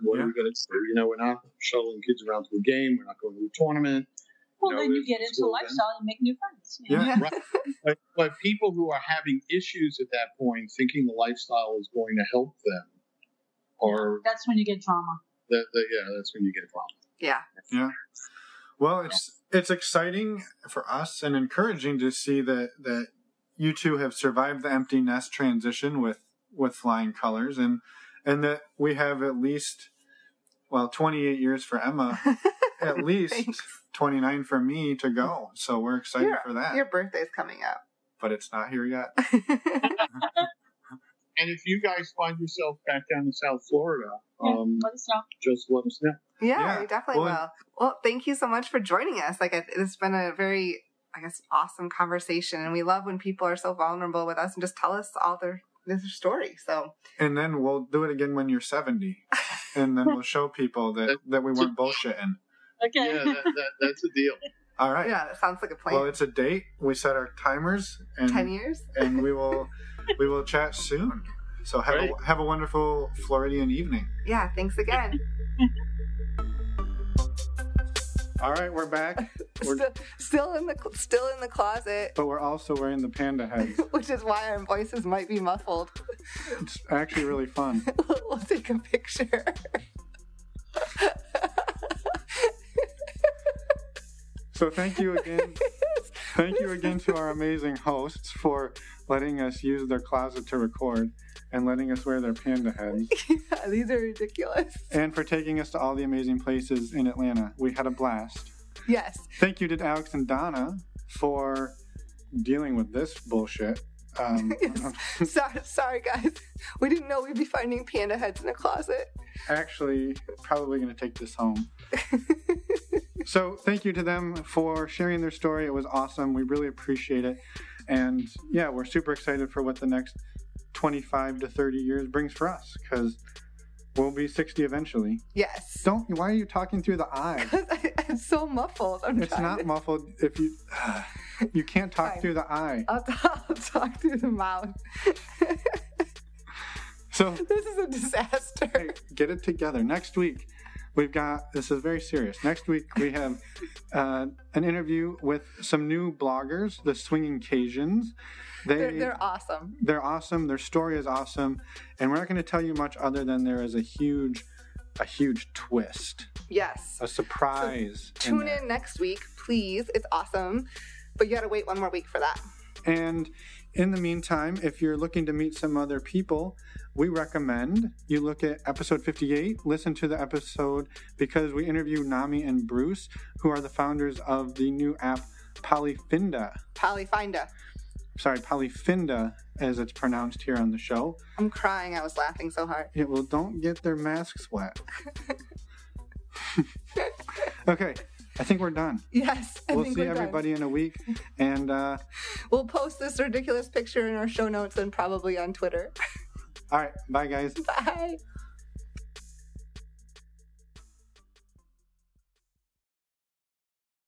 What yeah. are we going to do? You know, we're not shuttling kids around to a game. We're not going to a tournament. Well, you know, then you get into lifestyle and make new friends. You know? Yeah, right. But, but people who are having issues at that point, thinking the lifestyle is going to help them, or that's when you get trauma. That, that, yeah, that's when you get trauma. Yeah. Yeah. Well, it's yeah. it's exciting for us and encouraging to see that that you two have survived the empty nest transition with with flying colors and. And that we have at least, well, twenty-eight years for Emma, at least twenty-nine for me to go. So we're excited your, for that. Your birthday's coming up. But it's not here yet. And if you guys find yourself back down in South Florida, yeah, um, let us know. Just let us know. Yeah, yeah. we definitely well, will. Well, thank you so much for joining us. Like, it's been a very, I guess, awesome conversation. And we love when people are so vulnerable with us and just tell us all their This is a story, so. And then we'll do it again when you're seventy, and then we'll show people that, that we weren't bullshitting. Okay. Yeah, that, that, that's a deal. All right. Yeah, that sounds like a plan. Well, it's a date. We set our timers. And, Ten years. And we will, we will chat soon. So have right. a, have a wonderful Floridian evening. Yeah. Thanks again. All right, we're back. We're still, still in the still in the closet, but we're also wearing the panda heads, which is why our voices might be muffled. It's actually really fun. We'll take a picture. So thank you again. Thank you again to our amazing hosts for letting us use their closet to record and letting us wear their panda heads. Yeah, these are ridiculous. And for taking us to all the amazing places in Atlanta. We had a blast. Yes. Thank you to Alex and Donna for dealing with this bullshit. Um, sorry, sorry, guys. We didn't know we'd be finding panda heads in a closet. Actually, probably going to take this home. So thank you to them for sharing their story. It was awesome. We really appreciate it. And yeah, we're super excited for what the next twenty-five to thirty years brings for us, because we'll be sixty eventually. Yes. Don't. Why are you talking through the eye? Because I'm so muffled. I'm it's not to... muffled. If you uh, you can't talk Fine. Through the eye. I'll, t- I'll talk through the mouth. So this is a disaster. Hey, get it together. Next week, we've got. This is very serious. Next week we have uh, an interview with some new bloggers, the Swinging Cajuns. They, they're, they're awesome. They're awesome. Their story is awesome. And we're not going to tell you much other than there is a huge a huge twist. Yes. A surprise. So tune in, in next week, please. It's awesome. But you got to wait one more week for that. And in the meantime, if you're looking to meet some other people, we recommend you look at episode fifty-eight, listen to the episode, because we interview Nami and Bruce, who are the founders of the new app Polyfinda. Polyfinda. Sorry, Polyfinda, as it's pronounced here on the show. I'm crying. I was laughing so hard. Yeah, well, don't get their masks wet. Okay. I think we're done. Yes, I we'll think see we're everybody done. in a week, and uh, we'll post this ridiculous picture in our show notes and probably on Twitter. All right, bye guys. Bye.